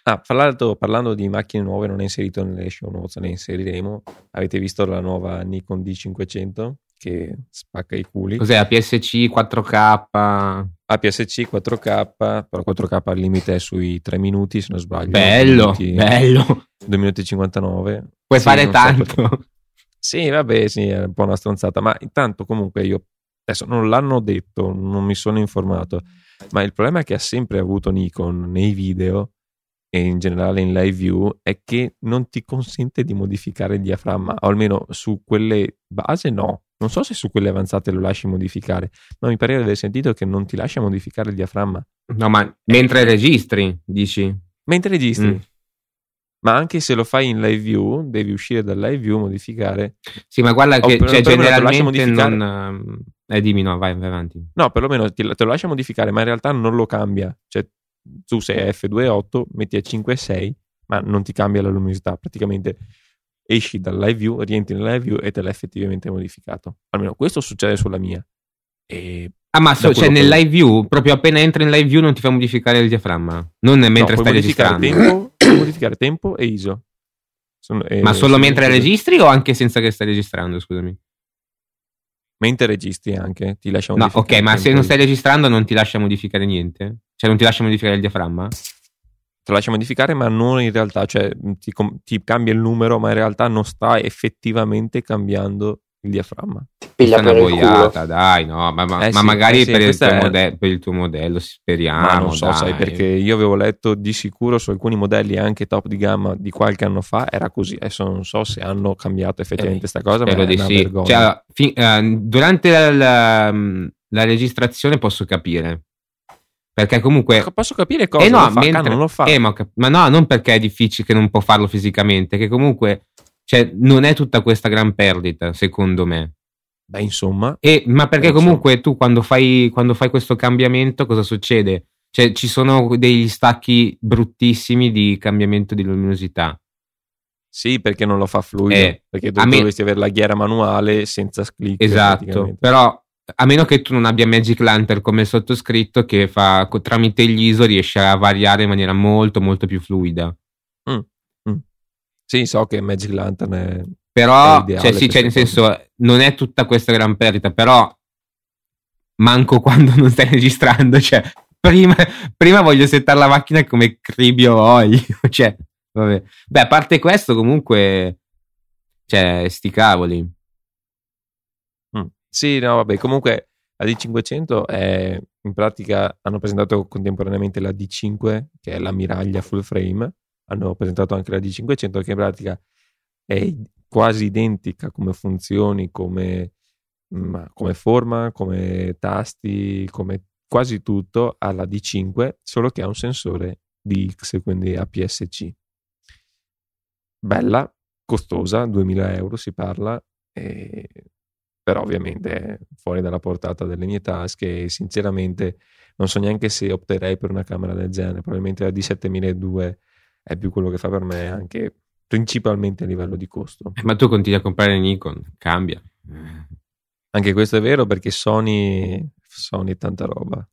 Ah, tra l'altro, parlando di macchine nuove, non è inserito nelle show notes, ne inseriremo. Avete visto la nuova Nikon D cinquecento? Che spacca i culi. Cos'è? A P S C quattro K? A P S C quattro K, però quattro K al limite è sui tre minuti se non sbaglio. Bello, minuti, bello. due minuti e cinquantanove. Puoi sì, fare tanto. So perché... Sì, vabbè, sì, è un po' una stronzata, ma intanto comunque io adesso non l'hanno detto, non mi sono informato, ma il problema è che ha sempre avuto Nikon nei video e in generale in live view è che non ti consente di modificare il diaframma, o almeno su quelle base no. Non so se su quelle avanzate lo lasci modificare, ma mi pare di aver sentito che non ti lascia modificare il diaframma. No, ma mentre registri, dici? Mentre registri. Mm. Ma anche se lo fai in live view, devi uscire dal live view, modificare. Sì, ma guarda che cioè, generalmente non... Eh, dimmi, no, vai, vai avanti. No, perlomeno te lo lascia modificare, ma in realtà non lo cambia. Cioè, tu sei a F due virgola otto, metti a cinque virgola sei, ma non ti cambia la luminosità, praticamente... Esci dal live view, rientri nel live view e te l'ha effettivamente modificato. Almeno questo succede sulla mia. E ah, ma so, cioè nel live view, proprio appena entri in live view, non ti fa modificare il diaframma? Non mentre no, stai registrando? Tempo, puoi modificare tempo e I S O. Sono, eh, ma solo mentre così. Registri o anche senza che stai registrando? Scusami. Mentre registri anche, ti lascia modificare. No, ok, ma se non stai registrando non ti lascia modificare niente? Cioè non ti lascia modificare il diaframma? Te lascia modificare, ma non in realtà, cioè ti, ti cambia il numero, ma in realtà non sta effettivamente cambiando il diaframma. Ti piglia per il culo. Dai, no, ma, ma, eh ma sì, magari eh sì, per, il è... mode- per il tuo modello, speriamo. Ma non so, dai. Sai, perché io avevo letto di sicuro su alcuni modelli anche top di gamma di qualche anno fa era così. Adesso non so se hanno cambiato effettivamente eh, sta cosa, ma è una sì. vergogna. Cioè, fin- uh, durante la, la, la registrazione posso capire. Perché comunque posso capire cosa eh no, lo fa, mentre, non lo fa. Eh, ma, ma no, non perché è difficile, che non può farlo fisicamente, che comunque cioè, non è tutta questa gran perdita, secondo me. Beh, insomma. E, ma perché beh, comunque insomma. Tu quando fai, quando fai questo cambiamento cosa succede? Cioè ci sono degli stacchi bruttissimi di cambiamento di luminosità. Sì, perché non lo fa fluido, eh, perché tu me... dovresti avere la ghiera manuale senza click. Esatto, però... A meno che tu non abbia Magic Lantern come il sottoscritto, che fa tramite gli I S O riesce a variare in maniera molto molto più fluida. Mm, mm. Sì, so che Magic Lantern è però è cioè, sì, per cioè, nel senso non è tutta questa gran perdita, però manco quando non stai registrando, cioè prima, prima voglio settare la macchina come cribio voglio, cioè vabbè. Beh, a parte questo comunque Cioè, sti cavoli. Mm. Sì, no, vabbè, comunque la D cinquecento è, in pratica hanno presentato contemporaneamente la D cinque, che è la miraglia full frame, hanno presentato anche la D cinquecento, che in pratica è quasi identica come funzioni, come, come forma, come tasti, come quasi tutto alla D cinque, solo che ha un sensore D X, quindi A P S C. Bella, costosa, duemila euro si parla, e... però ovviamente fuori dalla portata delle mie tasche, e sinceramente non so neanche se opterei per una camera del genere. Probabilmente la D settemiladuecento è più quello che fa per me, anche principalmente a livello di costo. Ma tu continui a comprare Nikon, cambia. Anche questo è vero, perché Sony Sony tanta roba,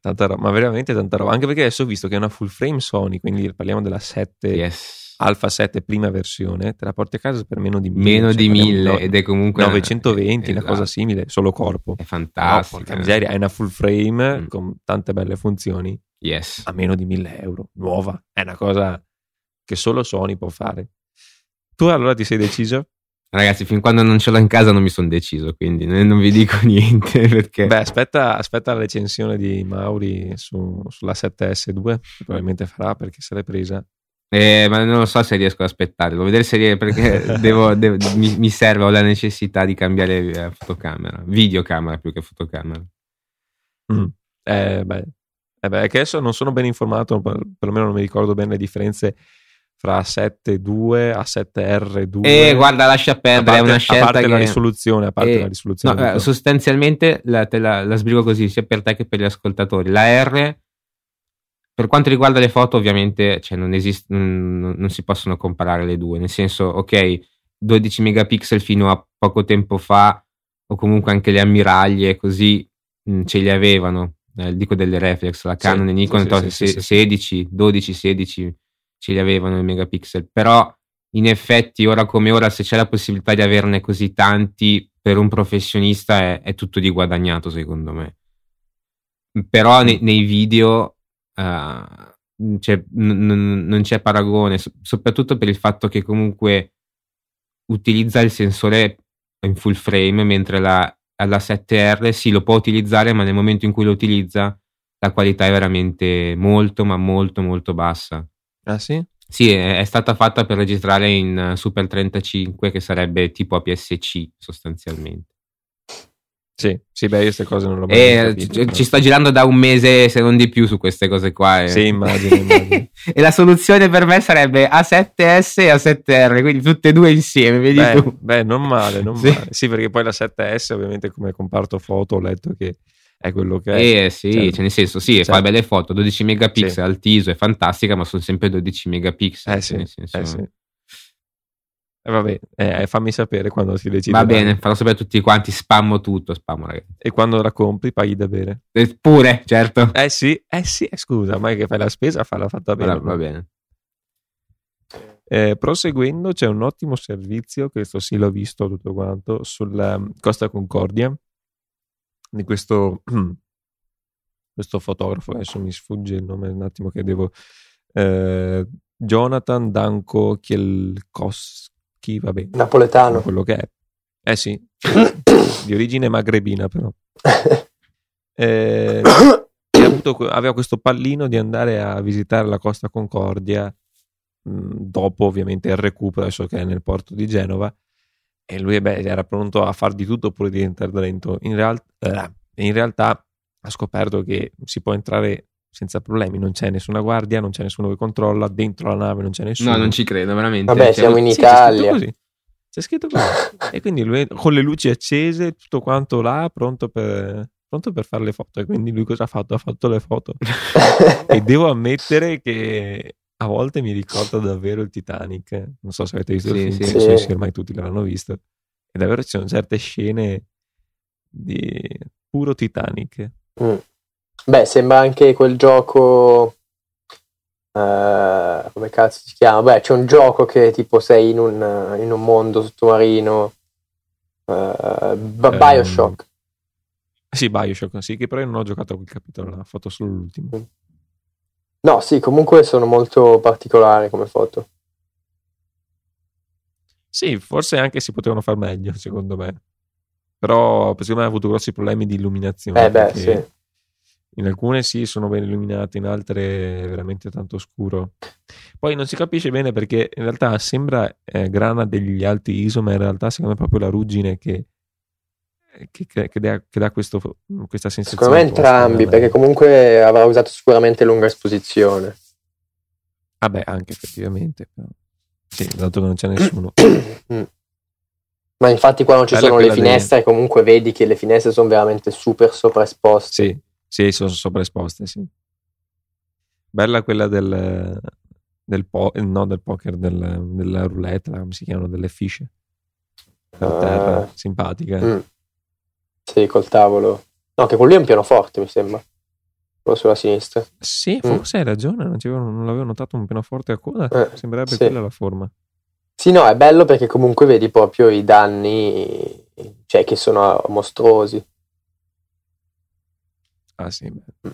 tanta roba, ma veramente tanta roba, anche perché adesso ho visto che è una full frame Sony, quindi parliamo della sette, yes. Alpha sette prima versione, te la porti a casa per meno di mille, meno cioè, di mille no, ed è comunque novecentoventi, esatto. Una cosa simile, solo corpo, è fantastico, no, porca miseria, è una full frame mm. con tante belle funzioni, yes, a meno di mille euro, nuova, è una cosa che solo Sony può fare. Tu allora ti sei deciso? Ragazzi, fin quando non ce l'ho in casa non mi sono deciso, quindi non vi dico niente. Perché... Beh, aspetta, aspetta la recensione di Mauri su, sulla sette S due, che probabilmente farà perché se l'è presa. Eh, ma non lo so se riesco ad aspettare, devo vedere se riesco, perché devo, devo, mi, mi serve, ho la necessità di cambiare fotocamera, videocamera più che fotocamera. Mm. Eh, beh. Eh beh, che adesso non sono ben informato, perlomeno non mi ricordo bene le differenze fra A sette due, A sette R due. E guarda, lascia perdere, è una scelta. A parte che... la risoluzione, a parte e... la risoluzione. No, sostanzialmente la, te la, la sbrigo così, sia per te che per gli ascoltatori. La R, per quanto riguarda le foto, ovviamente cioè, non, esist- non, non si possono comparare le due. Nel senso, ok, dodici megapixel fino a poco tempo fa, o comunque anche le ammiraglie, così mh, ce li avevano. Eh, dico delle reflex, la Canon sì, e Nikon, sì, sì, se- sì, sì. sedici, dodici, sedici. Ce li avevano i megapixel, però in effetti ora come ora se c'è la possibilità di averne così tanti per un professionista è, è tutto di guadagnato secondo me, però nei, nei video uh, c'è, n- n- non c'è paragone, so- soprattutto per il fatto che comunque utilizza il sensore in full frame, mentre la, alla sette R sì lo può utilizzare, ma nel momento in cui lo utilizza la qualità è veramente molto ma molto molto bassa. Ah sì? Sì, è, è stata fatta per registrare in Super trentacinque, che sarebbe tipo A P S C sostanzialmente. Sì, sì, beh, io queste cose non l'ho mai capito, c- però. Ci sto girando da un mese se non di più su queste cose qua. Eh. Sì, immagino, immagino. E la soluzione per me sarebbe A sette S e A sette R, quindi tutte e due insieme, vedi beh, tu? Beh, non male, non sì. male. Sì, perché poi la sette S ovviamente come comparto foto ho letto che è quello che è. Eh sì, certo. Cioè nel senso sì, certo. Fa belle foto, dodici megapixel sì. Al T I S O è fantastica, ma sono sempre dodici megapixel. Eh sì, nel senso... eh sì. Eh, vabbè, eh, fammi sapere quando si decide. Va bene, farò sapere a tutti quanti, spammo tutto, spammo ragazzi. E quando la compri paghi da bere? Eh, pure, certo. Eh sì, eh sì, scusa, ma è che fai la spesa, falla fatta bene. Allora, va bene. Eh, proseguendo c'è un ottimo servizio, questo sì l'ho visto tutto quanto, sulla Costa Concordia. Di questo, questo fotografo, adesso mi sfugge il nome un attimo che devo, eh, Jonathan Danco Kielkowski, vabbè, napoletano quello che è, eh sì di origine magrebina però eh, avuto, aveva questo pallino di andare a visitare la Costa Concordia mh, dopo ovviamente il recupero, adesso che è nel porto di Genova. E lui beh, era pronto a far di tutto pure di entrare dentro. In, real- eh, in realtà ha scoperto che si può entrare senza problemi, non c'è nessuna guardia, non c'è nessuno che controlla, dentro la nave non c'è nessuno. No, non ci credo, veramente. Vabbè, cioè, siamo in sì, Italia. C'è scritto così. C'è scritto così. E quindi lui con le luci accese, tutto quanto là, pronto per, pronto per fare le foto. E quindi lui cosa ha fatto? Ha fatto le foto. E devo ammettere che... a volte mi ricorda davvero il Titanic, non so se avete visto sì, il film, sì, sì. Sì, ormai tutti l'hanno visto, e davvero ci sono certe scene di puro Titanic. Mm. Beh, sembra anche quel gioco, uh, come cazzo si chiama? Beh, c'è un gioco che tipo sei in un, in un mondo sottomarino, uh, Bioshock. Um, sì, Bioshock, sì, che però io non ho giocato a quel capitolo, ho fatto solo l'ultimo. Mm. No, sì, comunque sono molto particolari come foto. Sì, forse anche si potevano far meglio, secondo me. Però secondo me ha avuto grossi problemi di illuminazione. Eh beh, sì. In alcune sì, sono ben illuminate, in altre è veramente tanto scuro. Poi non si capisce bene perché in realtà sembra eh, grana degli alti I S O, ma in realtà secondo me è proprio la ruggine che che, che, che dà, che dà questo, questa sensazione. Secondo me entrambi, perché comunque avrà usato sicuramente lunga esposizione. Ah beh, anche effettivamente. Sì, dato che non c'è nessuno. Ma infatti qua non ci Bella sono le finestre, dei... comunque vedi che le finestre sono veramente super sopraesposte. Sì, sì, sono sopraesposte, sì. Bella quella del del, po- no, del poker, del, della roulette, come si chiamano, delle fisce. Per uh, terra, simpatica. Mm. Sì, col tavolo. No, che quello lì è un pianoforte, mi sembra. Quello sulla sinistra. Sì, forse mm. hai ragione, non, non l'avevo notato, un pianoforte a coda, eh, sembrerebbe sì. Quella la forma. Sì, no, è bello perché comunque vedi proprio i danni, cioè che sono mostruosi. Ah sì. Beh.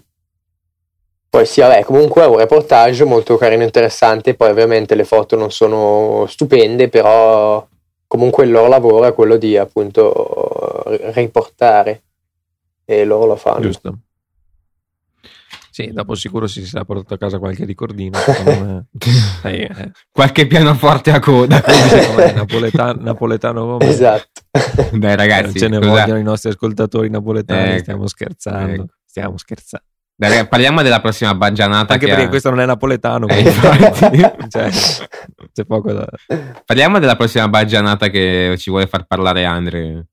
Poi sì, vabbè, comunque è un reportage molto carino, interessante, poi ovviamente le foto non sono stupende, però comunque il loro lavoro è quello di appunto riportare e loro lo fanno. Giusto. Sì, dopo sicuro si sarà portato a casa qualche ricordino, me... eh, eh. qualche pianoforte a coda. Napoletano, napoletano come... Esatto. Dai ragazzi, ce ne vogliono i nostri ascoltatori napoletani, eh, stiamo scherzando, eh. stiamo scherzando. Dai, ragazzi, parliamo della prossima baggianata. Anche che perché ha... questo non è napoletano, eh, cioè, c'è poco da... Parliamo della prossima baggianata che ci vuole far parlare Andre.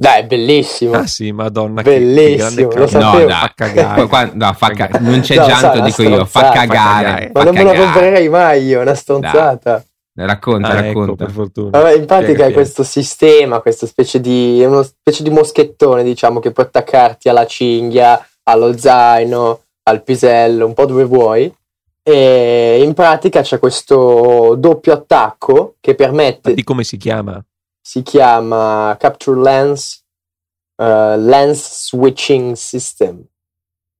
Dai, bellissimo. Ah sì, madonna, bellissimo, che lo sapevo. No, dai, fa cagare. Qua, no, fa cagare. Non c'è no, gianto, dico io, fa cagare. Ma fa non cagare. Me la comprerei mai io, una stronzata. Dai. Racconta, ah, racconta. Ecco, per fortuna. Vabbè, in pratica è questo sistema, questa specie di, uno specie di moschettone, diciamo, che puoi attaccarti alla cinghia, allo zaino, al pisello, un po' dove vuoi. E in pratica c'è questo doppio attacco che permette... Di come si chiama? Si chiama Capture Lens, uh, Lens Switching System,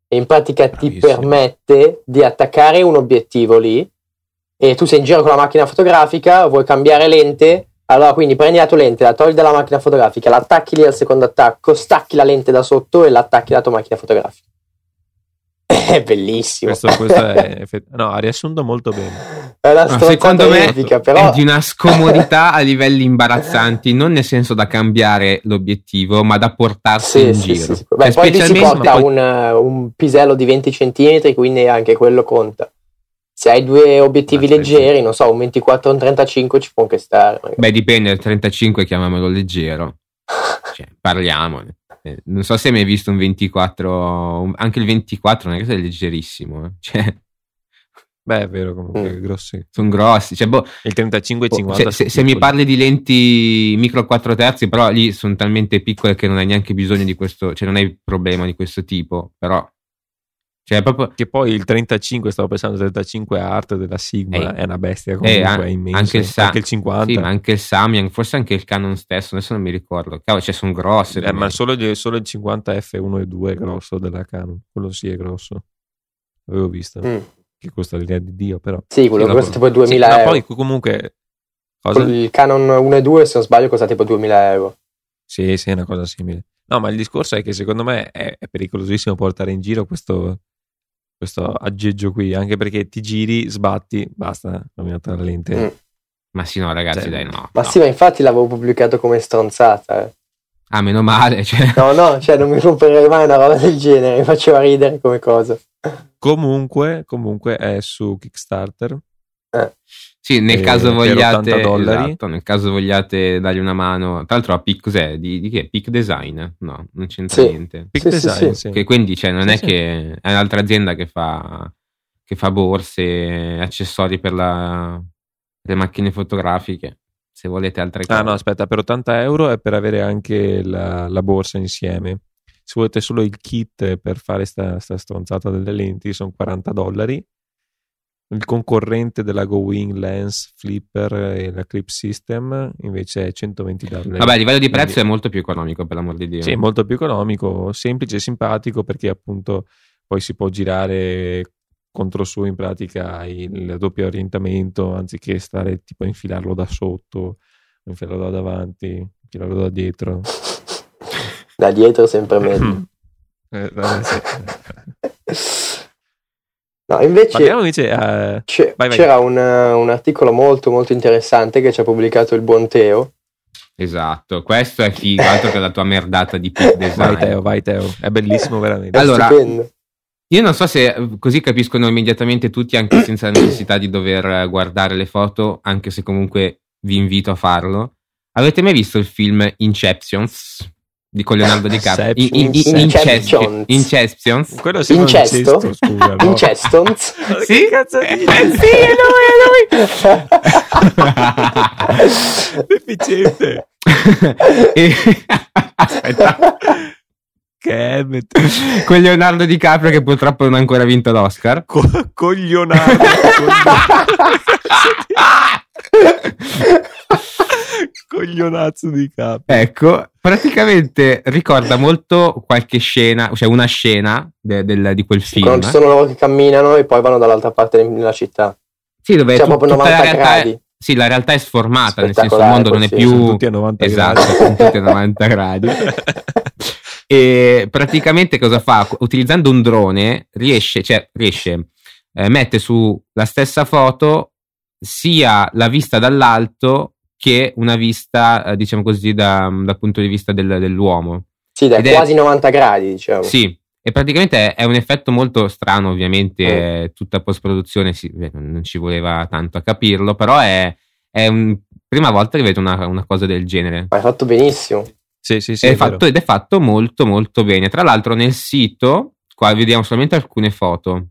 e in pratica Bravissimo. Ti permette di attaccare un obiettivo lì, e tu sei in giro con la macchina fotografica, vuoi cambiare lente, allora quindi prendi la tua lente, la togli dalla macchina fotografica, la attacchi lì al secondo attacco, stacchi la lente da sotto e la attacchi alla tua macchina fotografica. È bellissimo. Questo, questo è effett- no, ha riassunto molto bene. È una no, secondo me epica, però... è di una scomodità a livelli imbarazzanti, non nel senso da cambiare l'obiettivo, ma da portarsi sì, in sì, giro. Sì, sì. Beh, poi lì si porta poi... un, un pisello di venti centimetri, quindi anche quello conta. Se hai due obiettivi ah, leggeri, sì. non so, un ventiquattro o un trentacinque ci può anche stare. Magari. Beh, dipende, il trentacinque chiamiamolo leggero. Cioè, parliamone. Non so se hai mai visto un ventiquattro, anche il ventiquattro non è che è leggerissimo, eh? Cioè, beh è vero comunque, mm. grossi. Sono grossi, cioè, boh, il trentacinque cinquanta. Boh, se, se, se mi parli di lenti micro quattro terzi, però lì sono talmente piccole che non hai neanche bisogno di questo, cioè non hai problema di questo tipo, però cioè, proprio... che poi il trentacinque, stavo pensando il trentacinque Art della Sigma, Ehi. È una bestia comunque, Eih, è immenso, anche il, Sa- anche il cinquanta, sì, ma anche il Samyang, forse anche il Canon stesso, adesso non mi ricordo, cavolo, cioè sono grosse, eh, ma solo, gli, solo il cinquanta F uno e due è grosso della Canon, quello sì è grosso, l'avevo visto, mm. che costa l'idea di Dio, però sì, quello sì, costa tipo duemila sì, euro, ma poi comunque cosa? Il Canon uno e due se non sbaglio costa tipo duemila euro, sì sì, è una cosa simile. No, ma il discorso è che secondo me è, è pericolosissimo portare in giro questo questo aggeggio qui, anche perché ti giri, sbatti, basta, nominata la lente. Mm. Ma sì, no ragazzi, cioè, dai no. Ma no. sì, ma infatti l'avevo pubblicato come stronzata. Eh. Ah, meno male. Cioè. No, no, cioè non mi romperei mai una roba del genere, mi faceva ridere come cosa. Comunque, comunque è su Kickstarter. Eh. Sì, nel caso vogliate, esatto, nel caso vogliate dargli una mano, tra l'altro a Peak, cos'è? Di, di che? Peak Design? No, non c'entra sì. niente. Peak sì, Design, sì, sì. Che quindi cioè, non sì, è sì. che è un'altra azienda che fa che fa borse, accessori per la, le macchine fotografiche, se volete altre cose. Ah no, aspetta, per ottanta euro è per avere anche la, la borsa insieme. Se volete solo il kit per fare sta, sta stronzata delle lenti sono quaranta dollari. Il concorrente della Going Lens Flipper e la Clip System invece è centoventi dollari. Vabbè, a livello di prezzo è molto più economico, per l'amor di Dio. Sì, molto più economico, semplice e simpatico, perché appunto poi si può girare contro su, in pratica il doppio orientamento anziché stare tipo a infilarlo da sotto un filo da davanti, un filo da dietro. Da dietro sempre meglio. eh, vabbè, sì. No, invece, invece uh... c'è, vai, vai. C'era un, un articolo molto molto interessante che ci ha pubblicato il buon Teo. Esatto, questo è figo, altro che la tua merdata di Peak Design. Vai Teo, vai Teo, è bellissimo veramente. È allora, stupendo. Io non so se così capiscono immediatamente tutti, anche senza la necessità di dover guardare le foto, anche se comunque vi invito a farlo. Avete mai visto il film Inception di con Leonardo DiCaprio? In, in, in, Inception. Inception. Quello si Incesto. Incesto, scusa, no? Inception. Sì? Che cazzo dici? Eh, sì, è lui, è lui. Deficiente. e... Aspetta. Che con Leonardo DiCaprio che purtroppo non ha ancora vinto l'Oscar. Co- con Leonardo. Coglionazzo di capo. Ecco, praticamente ricorda molto qualche scena, cioè una scena de, de, di quel film. Quando ci sono loro che camminano e poi vanno dall'altra parte della città. Sì, dove cioè, proprio novanta la gradi. È, sì, la realtà è sformata, nel senso il mondo non è più... Sono tutti a novanta esatto, gradi. Sono tutti a novanta gradi. E praticamente cosa fa? Utilizzando un drone riesce, cioè riesce, eh, mette sulla stessa foto sia la vista dall'alto che una vista, diciamo così, da, dal punto di vista del, dell'uomo. Sì, da ed quasi è, novanta gradi, diciamo. Sì, e praticamente è, è un effetto molto strano, ovviamente, eh. Tutta post-produzione sì, non ci voleva tanto a capirlo, però è, è un prima volta che vedo una, una cosa del genere. Ma è fatto benissimo. Sì, sì, sì. È è fatto, ed è fatto molto, molto bene. Tra l'altro nel sito, qua vediamo solamente alcune foto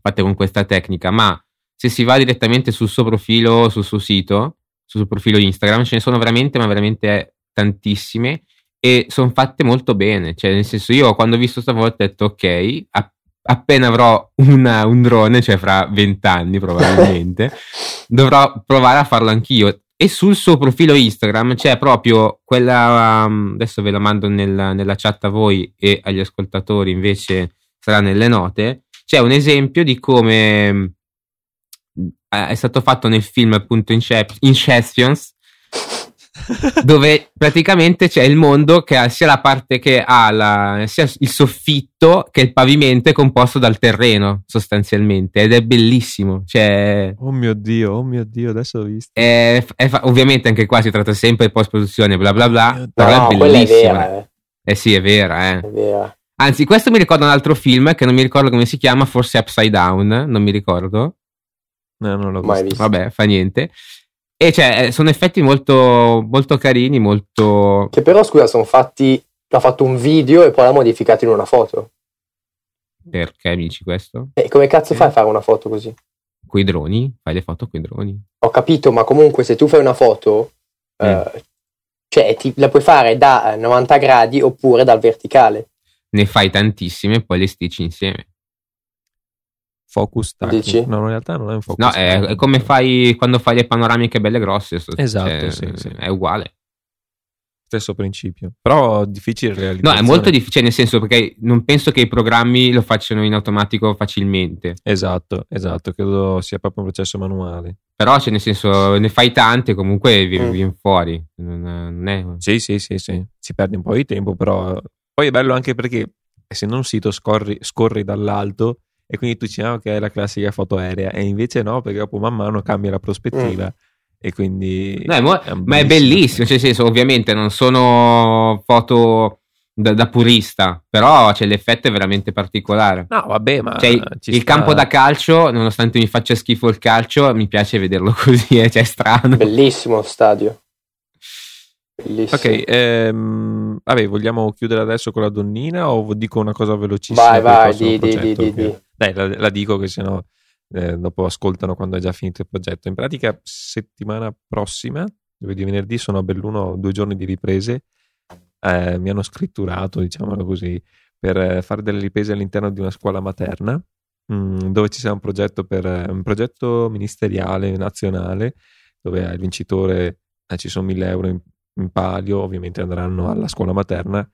fatte con questa tecnica, ma se si va direttamente sul suo profilo, sul suo sito, sul suo profilo Instagram, ce ne sono veramente ma veramente tantissime e sono fatte molto bene, cioè nel senso io quando ho visto stavolta ho detto ok, a- appena avrò una, un drone, cioè fra vent'anni probabilmente dovrò provare a farlo anch'io. E sul suo profilo Instagram c'è proprio quella, um, adesso ve la mando nella, nella chat a voi e agli ascoltatori, invece sarà nelle note, c'è un esempio di come è stato fatto nel film appunto Inception, dove praticamente c'è il mondo che ha sia la parte che ha la, sia il soffitto che il pavimento è composto dal terreno sostanzialmente ed è bellissimo, cioè, oh mio dio, oh mio dio, adesso ho visto è, è fa- ovviamente anche qua si tratta sempre di post produzione bla bla bla, no, però è bellissima, è vera, eh. eh sì è vera eh è vera. Anzi questo mi ricorda un altro film che non mi ricordo come si chiama, forse Upside Down, non mi ricordo. No, non l'ho mai visto. Vabbè, fa niente. E cioè, sono effetti molto, molto carini, molto... Che però, scusa, sono fatti... L'ha fatto un video e poi l'ha modificato in una foto. Perché, amici, questo? E come cazzo eh. fai a fare una foto così? Coi droni? Fai le foto coi droni. Ho capito, ma comunque se tu fai una foto... Eh. Eh, cioè, ti, la puoi fare da novanta gradi oppure dal verticale. Ne fai tantissime e poi le stitchi insieme. Focus tacchi. No, in realtà non è un focus. No, è, è come fai quando fai le panoramiche belle grosse. Esatto, cioè, sì, sì. È uguale. Stesso principio. Però difficile realizzare. No, è molto difficile nel senso perché non penso che i programmi lo facciano in automatico facilmente. Esatto, esatto. Credo sia proprio un processo manuale. Però cioè, nel senso ne fai tante comunque vieni, mm. vieni fuori. Non è... Sì, sì, sì, sì. Si perde un po' di tempo però. Poi è bello anche perché essendo un sito scorri, scorri dall'alto e quindi tu dici no, che è la classica foto aerea e invece no perché dopo man mano cambia la prospettiva mm. e quindi no, è mo- è ma è bellissimo, cioè, senso, ovviamente non sono foto da, da purista però c'è l'effetto è veramente particolare. No vabbè ma cioè, il sta... campo da calcio nonostante mi faccia schifo il calcio mi piace vederlo così eh, cioè è strano, bellissimo stadio, bellissimo. Ok ehm, vabbè vogliamo chiudere adesso con la donnina o dico una cosa velocissima? Vai vai di di, di di di dai la, la dico che sennò eh, dopo ascoltano quando è già finito il progetto. In pratica settimana prossima giovedì venerdì sono a Belluno, due giorni di riprese, eh, mi hanno scritturato diciamolo così per fare delle riprese all'interno di una scuola materna mh, dove ci sarà un progetto per un progetto ministeriale nazionale dove al vincitore eh, ci sono mille euro in, in palio, ovviamente andranno alla scuola materna.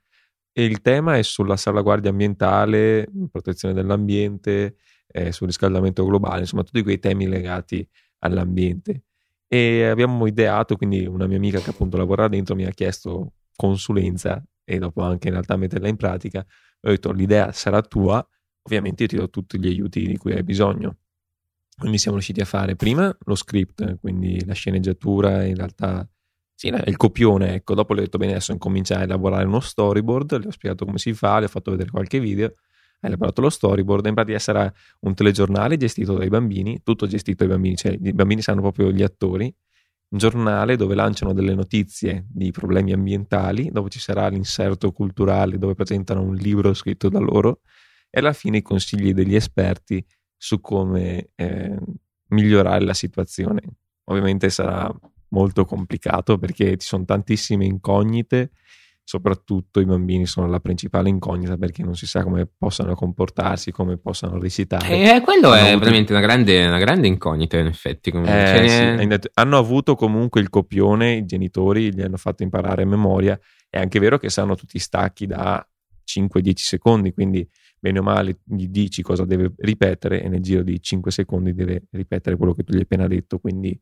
E il tema è sulla salvaguardia ambientale, protezione dell'ambiente, eh, sul riscaldamento globale, insomma tutti quei temi legati all'ambiente. e abbiamo ideato, quindi una mia amica che appunto lavora dentro mi ha chiesto consulenza e dopo anche in realtà metterla in pratica. Ho detto l'idea sarà tua, ovviamente io ti do tutti gli aiuti di cui hai bisogno. Quindi siamo riusciti a fare prima lo script, quindi la sceneggiatura, in realtà sì, il copione, ecco. Dopo le ho detto bene, adesso incominciare a elaborare uno storyboard, le ho spiegato come si fa, le ho fatto vedere qualche video, ha elaborato lo storyboard. In pratica sarà un telegiornale gestito dai bambini, tutto gestito dai bambini, cioè i bambini saranno proprio gli attori, un giornale dove lanciano delle notizie di problemi ambientali, dove ci sarà l'inserto culturale dove presentano un libro scritto da loro e alla fine i consigli degli esperti su come eh, migliorare la situazione. Ovviamente sarà molto complicato perché ci sono tantissime incognite, soprattutto i bambini sono la principale incognita perché non si sa come possano comportarsi, come possano recitare. Eh, quello hanno è avuto... veramente una grande, una grande incognita in effetti. Come eh, sì, è... Hanno avuto comunque il copione, i genitori gli hanno fatto imparare a memoria. È anche vero che sanno tutti stacchi da cinque dieci secondi, quindi bene o male gli dici cosa deve ripetere e nel giro di cinque secondi deve ripetere quello che tu gli hai appena detto, quindi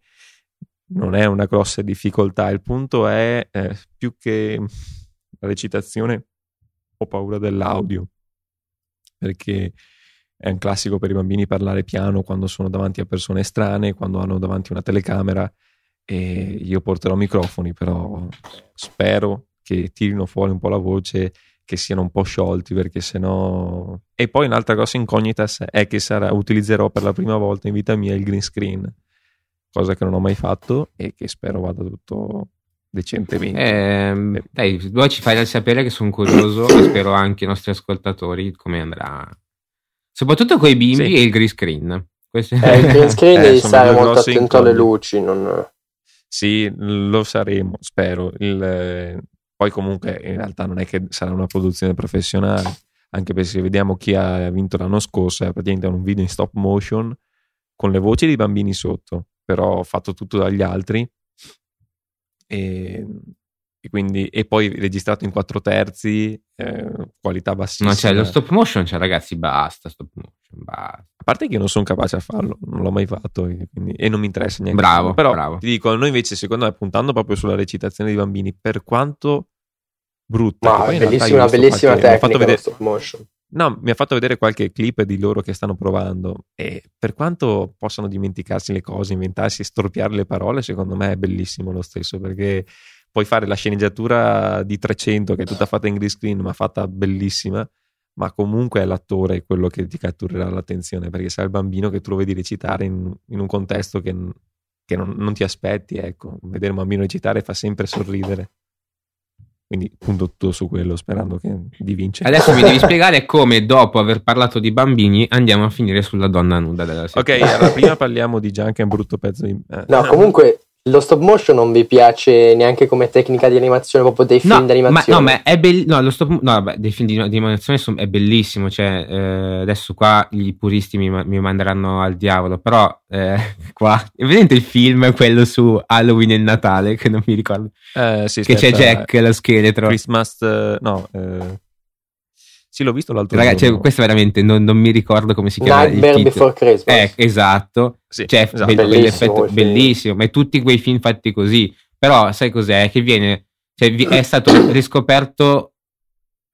non è una grossa difficoltà. Il punto è eh, più che... la recitazione, ho paura dell'audio perché è un classico per i bambini parlare piano quando sono davanti a persone strane, quando hanno davanti una telecamera, e io porterò microfoni, però spero che tirino fuori un po' la voce, che siano un po' sciolti, perché sennò... E poi un'altra grossa incognita è che sarà, utilizzerò per la prima volta in vita mia il green screen, cosa che non ho mai fatto e che spero vada tutto... decentemente. Eh, dai, voi ci fai sapere che sono curioso e spero anche i nostri ascoltatori come andrà, soprattutto con i bimbi, sì. E il green screen, questo... eh, il green screen eh, devi stare molto attento incontri. Alle luci non... sì, lo saremo, spero. Il, eh, poi comunque in realtà non è che sarà una produzione professionale, anche perché se vediamo chi ha vinto l'anno scorso è praticamente un video in stop motion con le voci dei bambini sotto, però fatto tutto dagli altri. E, e quindi e poi registrato in quattro terzi, eh, qualità bassissima. Ma c'è lo stop motion, cioè ragazzi basta stop motion, basta. A parte che io non sono capace a farlo, non l'ho mai fatto e, quindi, e non mi interessa neanche. Bravo, però bravo. Ti dico, noi invece secondo me puntando proprio sulla recitazione dei bambini, per quanto brutta, ma poi bellissima, bellissima qualche, tecnica fatto vedere, stop motion. No, mi ha fatto vedere qualche clip di loro che stanno provando e per quanto possano dimenticarsi le cose, inventarsi, storpiare le parole, secondo me è bellissimo lo stesso, perché puoi fare la sceneggiatura di trecento che è tutta fatta in green screen ma fatta bellissima, ma comunque è l'attore quello che ti catturerà l'attenzione, perché sarà il bambino che tu lo vedi recitare in, in un contesto che, che non, non ti aspetti, ecco. Vedere un bambino recitare fa sempre sorridere. Quindi punto tutto su quello, sperando che di vincere. Adesso mi devi spiegare come, dopo aver parlato di bambini, andiamo a finire sulla donna nuda della serie. Ok, allora prima parliamo di Gian, che è un brutto pezzo di... Eh. No, comunque lo stop motion non vi piace neanche come tecnica di animazione, proprio dei film no, di animazione. Ma, no, ma è be- no, lo stop no, beh, dei film di animazione sono, è bellissimo, cioè eh, adesso qua i puristi mi, mi manderanno al diavolo, però eh, qua vedete il film quello su Halloween e Natale che non mi ricordo. Eh, sì, che aspetta, c'è Jack eh, lo scheletro. Christmas no, eh, sì, l'ho visto l'altro Ragazzi, giorno. Cioè, questo veramente non, non mi ricordo come si chiama. Nightmare Before Christmas. Eh, esatto. Sì, cioè, esatto. Be- bellissimo, bellissimo. Ma tutti quei film fatti così. Però sai cos'è? Che viene, cioè, è stato riscoperto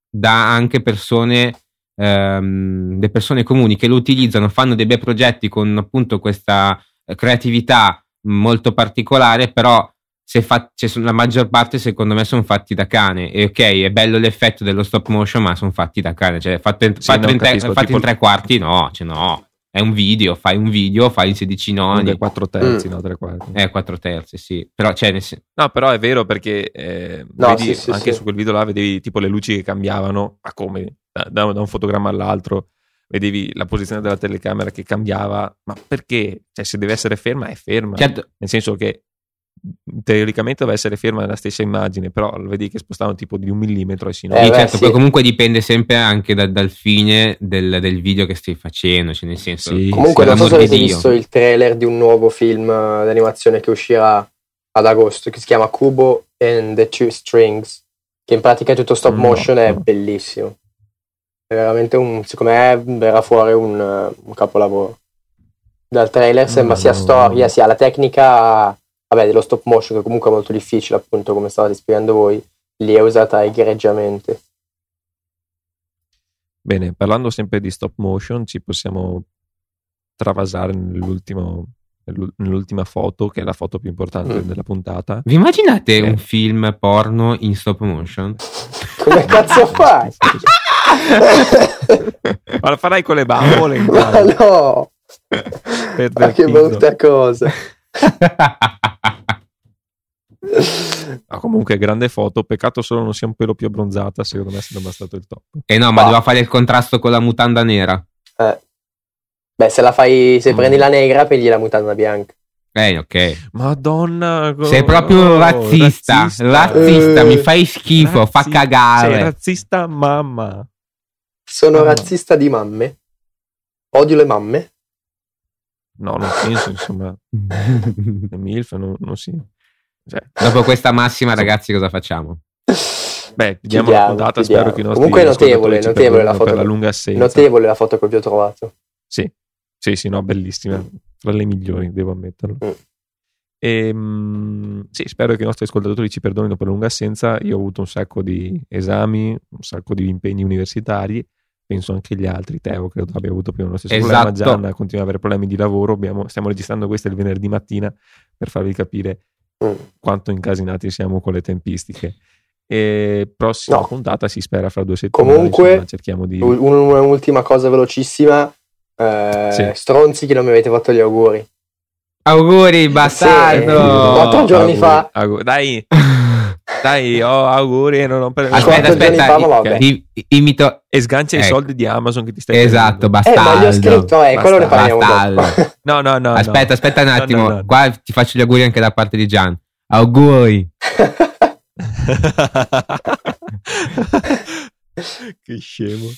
da anche persone, ehm, le persone comuni che lo utilizzano, fanno dei bei progetti con appunto questa creatività molto particolare, però Se fa- cioè, la maggior parte secondo me sono fatti da cane e ok, è bello l'effetto dello stop motion, ma sono fatti da cane, cioè fatto in, sì, fatto no, in, capisco, tre, fatto in tre quarti no, cioè no, è un video, fai un video, fai in sedici noni, quattro terzi, mm. no, tre quarti. Eh, quattro terzi, sì, però cioè, nel... no, però è vero perché eh, no, vedi, sì, sì, anche sì. Su quel video là vedevi tipo le luci che cambiavano, ma come da, da un fotogramma all'altro, vedevi la posizione della telecamera che cambiava, ma perché? Cioè se deve essere ferma è ferma, certo. Nel senso che teoricamente doveva essere ferma nella stessa immagine, però lo vedi che spostavano tipo di un millimetro e si no. Eh, certo, sì. Comunque dipende sempre anche da, dal fine del, del video che stai facendo, cioè nel senso sì, comunque sì, non so se avete visto il trailer di un nuovo film d'animazione che uscirà ad agosto che si chiama Kubo and the Two Strings, che in pratica è tutto stop motion, no, è no. Bellissimo, è veramente un, secondo me verrà fuori un, un capolavoro dal trailer, sembra no, sia no, storia no. sia la tecnica vabbè, dello stop motion, che comunque è molto difficile, appunto, come stavate spiegando voi, li è usata egregiamente. Bene, parlando sempre di stop motion, ci possiamo travasare nell'ultimo, nell'ultima foto, che è la foto più importante mm. della puntata. Vi immaginate eh. un film porno in stop motion? Come cazzo fai? Ma lo farai con le bambole? Ma no! Ma che brutta cosa! Ma comunque grande foto, peccato solo non sia un pelo più abbronzata, secondo me sarebbe stato il top. E eh no, ma ah. doveva fare il contrasto con la mutanda nera. Eh. Beh, se la fai, se mm. prendi la negra, pigli la mutanda bianca. Eh, ok. Madonna, go... sei proprio razzista, razzista, razzista eh. mi fai schifo, Razzi... fa cagare. Sei razzista, mamma. Sono mamma. razzista di mamme. Odio le mamme. No, non penso, insomma. Le milf non, non si... Cioè. Dopo questa massima, ragazzi, cosa facciamo? Beh, diamo la puntata, spero che i nostri... Comunque è notevole, notevole la foto. Per la lunga assenza. Notevole la foto che vi ho trovato. Sì, sì, sì, no, bellissima. Tra le migliori, devo ammetterlo. Mm. E, mh, sì, spero che i nostri ascoltatori ci perdonino per la lunga assenza. Io ho avuto un sacco di esami, un sacco di impegni universitari. Penso anche gli altri, Teo credo abbia avuto più lo stesso esatto. problema, Gianna continua ad avere problemi di lavoro, abbiamo, stiamo registrando questo il venerdì mattina per farvi capire mm. quanto incasinati siamo con le tempistiche, e prossima no. puntata si spera fra due settimane. Comunque insomma, cerchiamo di... un'ultima cosa velocissima, eh, sì. stronzi che non mi avete fatto gli auguri, auguri bastardo, quattro sì, giorni auguri, fa auguri. Dai dai, oh, auguri e non ho preso. Aspetta, aspetta, fa, okay. i, i, imito e sgancia ecco. i soldi di Amazon che ti stai esatto, bastardo. Eh, ma gli ho scritto, eh, quello ne parliamo dopo. No, no, no. Aspetta, no. aspetta un attimo, no, no, no. qua ti faccio gli auguri anche da parte di Gian. Auguri. Che scemo.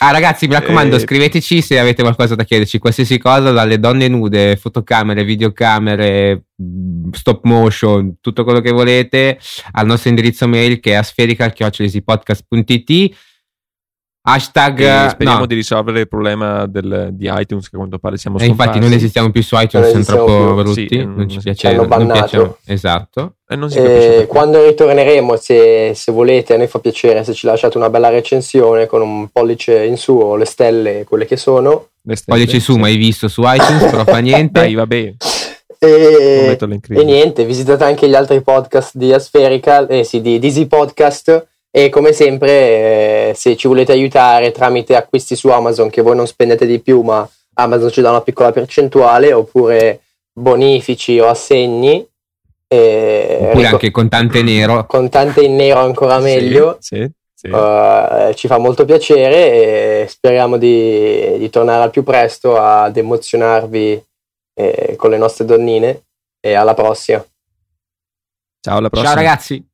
Ah ragazzi, mi raccomando, eh, scriveteci se avete qualcosa da chiederci, qualsiasi cosa, dalle donne nude, fotocamere, videocamere, stop motion, tutto quello che volete, al nostro indirizzo mail che è asferica chiocciola easypodcast punto it. Hashtag e speriamo no. di risolvere il problema del, di iTunes, che a quanto pare siamo scomparsi. E infatti non esistiamo più su iTunes, non siamo troppo brutti, sì, non ci piace, hanno bannato. Esatto. E non si e quando ritorneremo, se, se volete, a noi fa piacere se ci lasciate una bella recensione con un pollice in su o le stelle, quelle che sono. Le stelle, pollice su, sì. ma hai visto su iTunes, però fa niente. Dai, va bene. E, e niente, visitate anche gli altri podcast di Aspherical, eh sì, di Easy Podcast. E come sempre, eh, se ci volete aiutare tramite acquisti su Amazon, che voi non spendete di più ma Amazon ci dà una piccola percentuale, oppure bonifici o assegni, eh, oppure ric- anche contante nero, contante in nero ancora meglio, sì, sì, sì. Uh, ci fa molto piacere e speriamo di, di tornare al più presto ad emozionarvi eh, con le nostre donnine, e alla prossima. Ciao, alla prossima. Ciao ragazzi.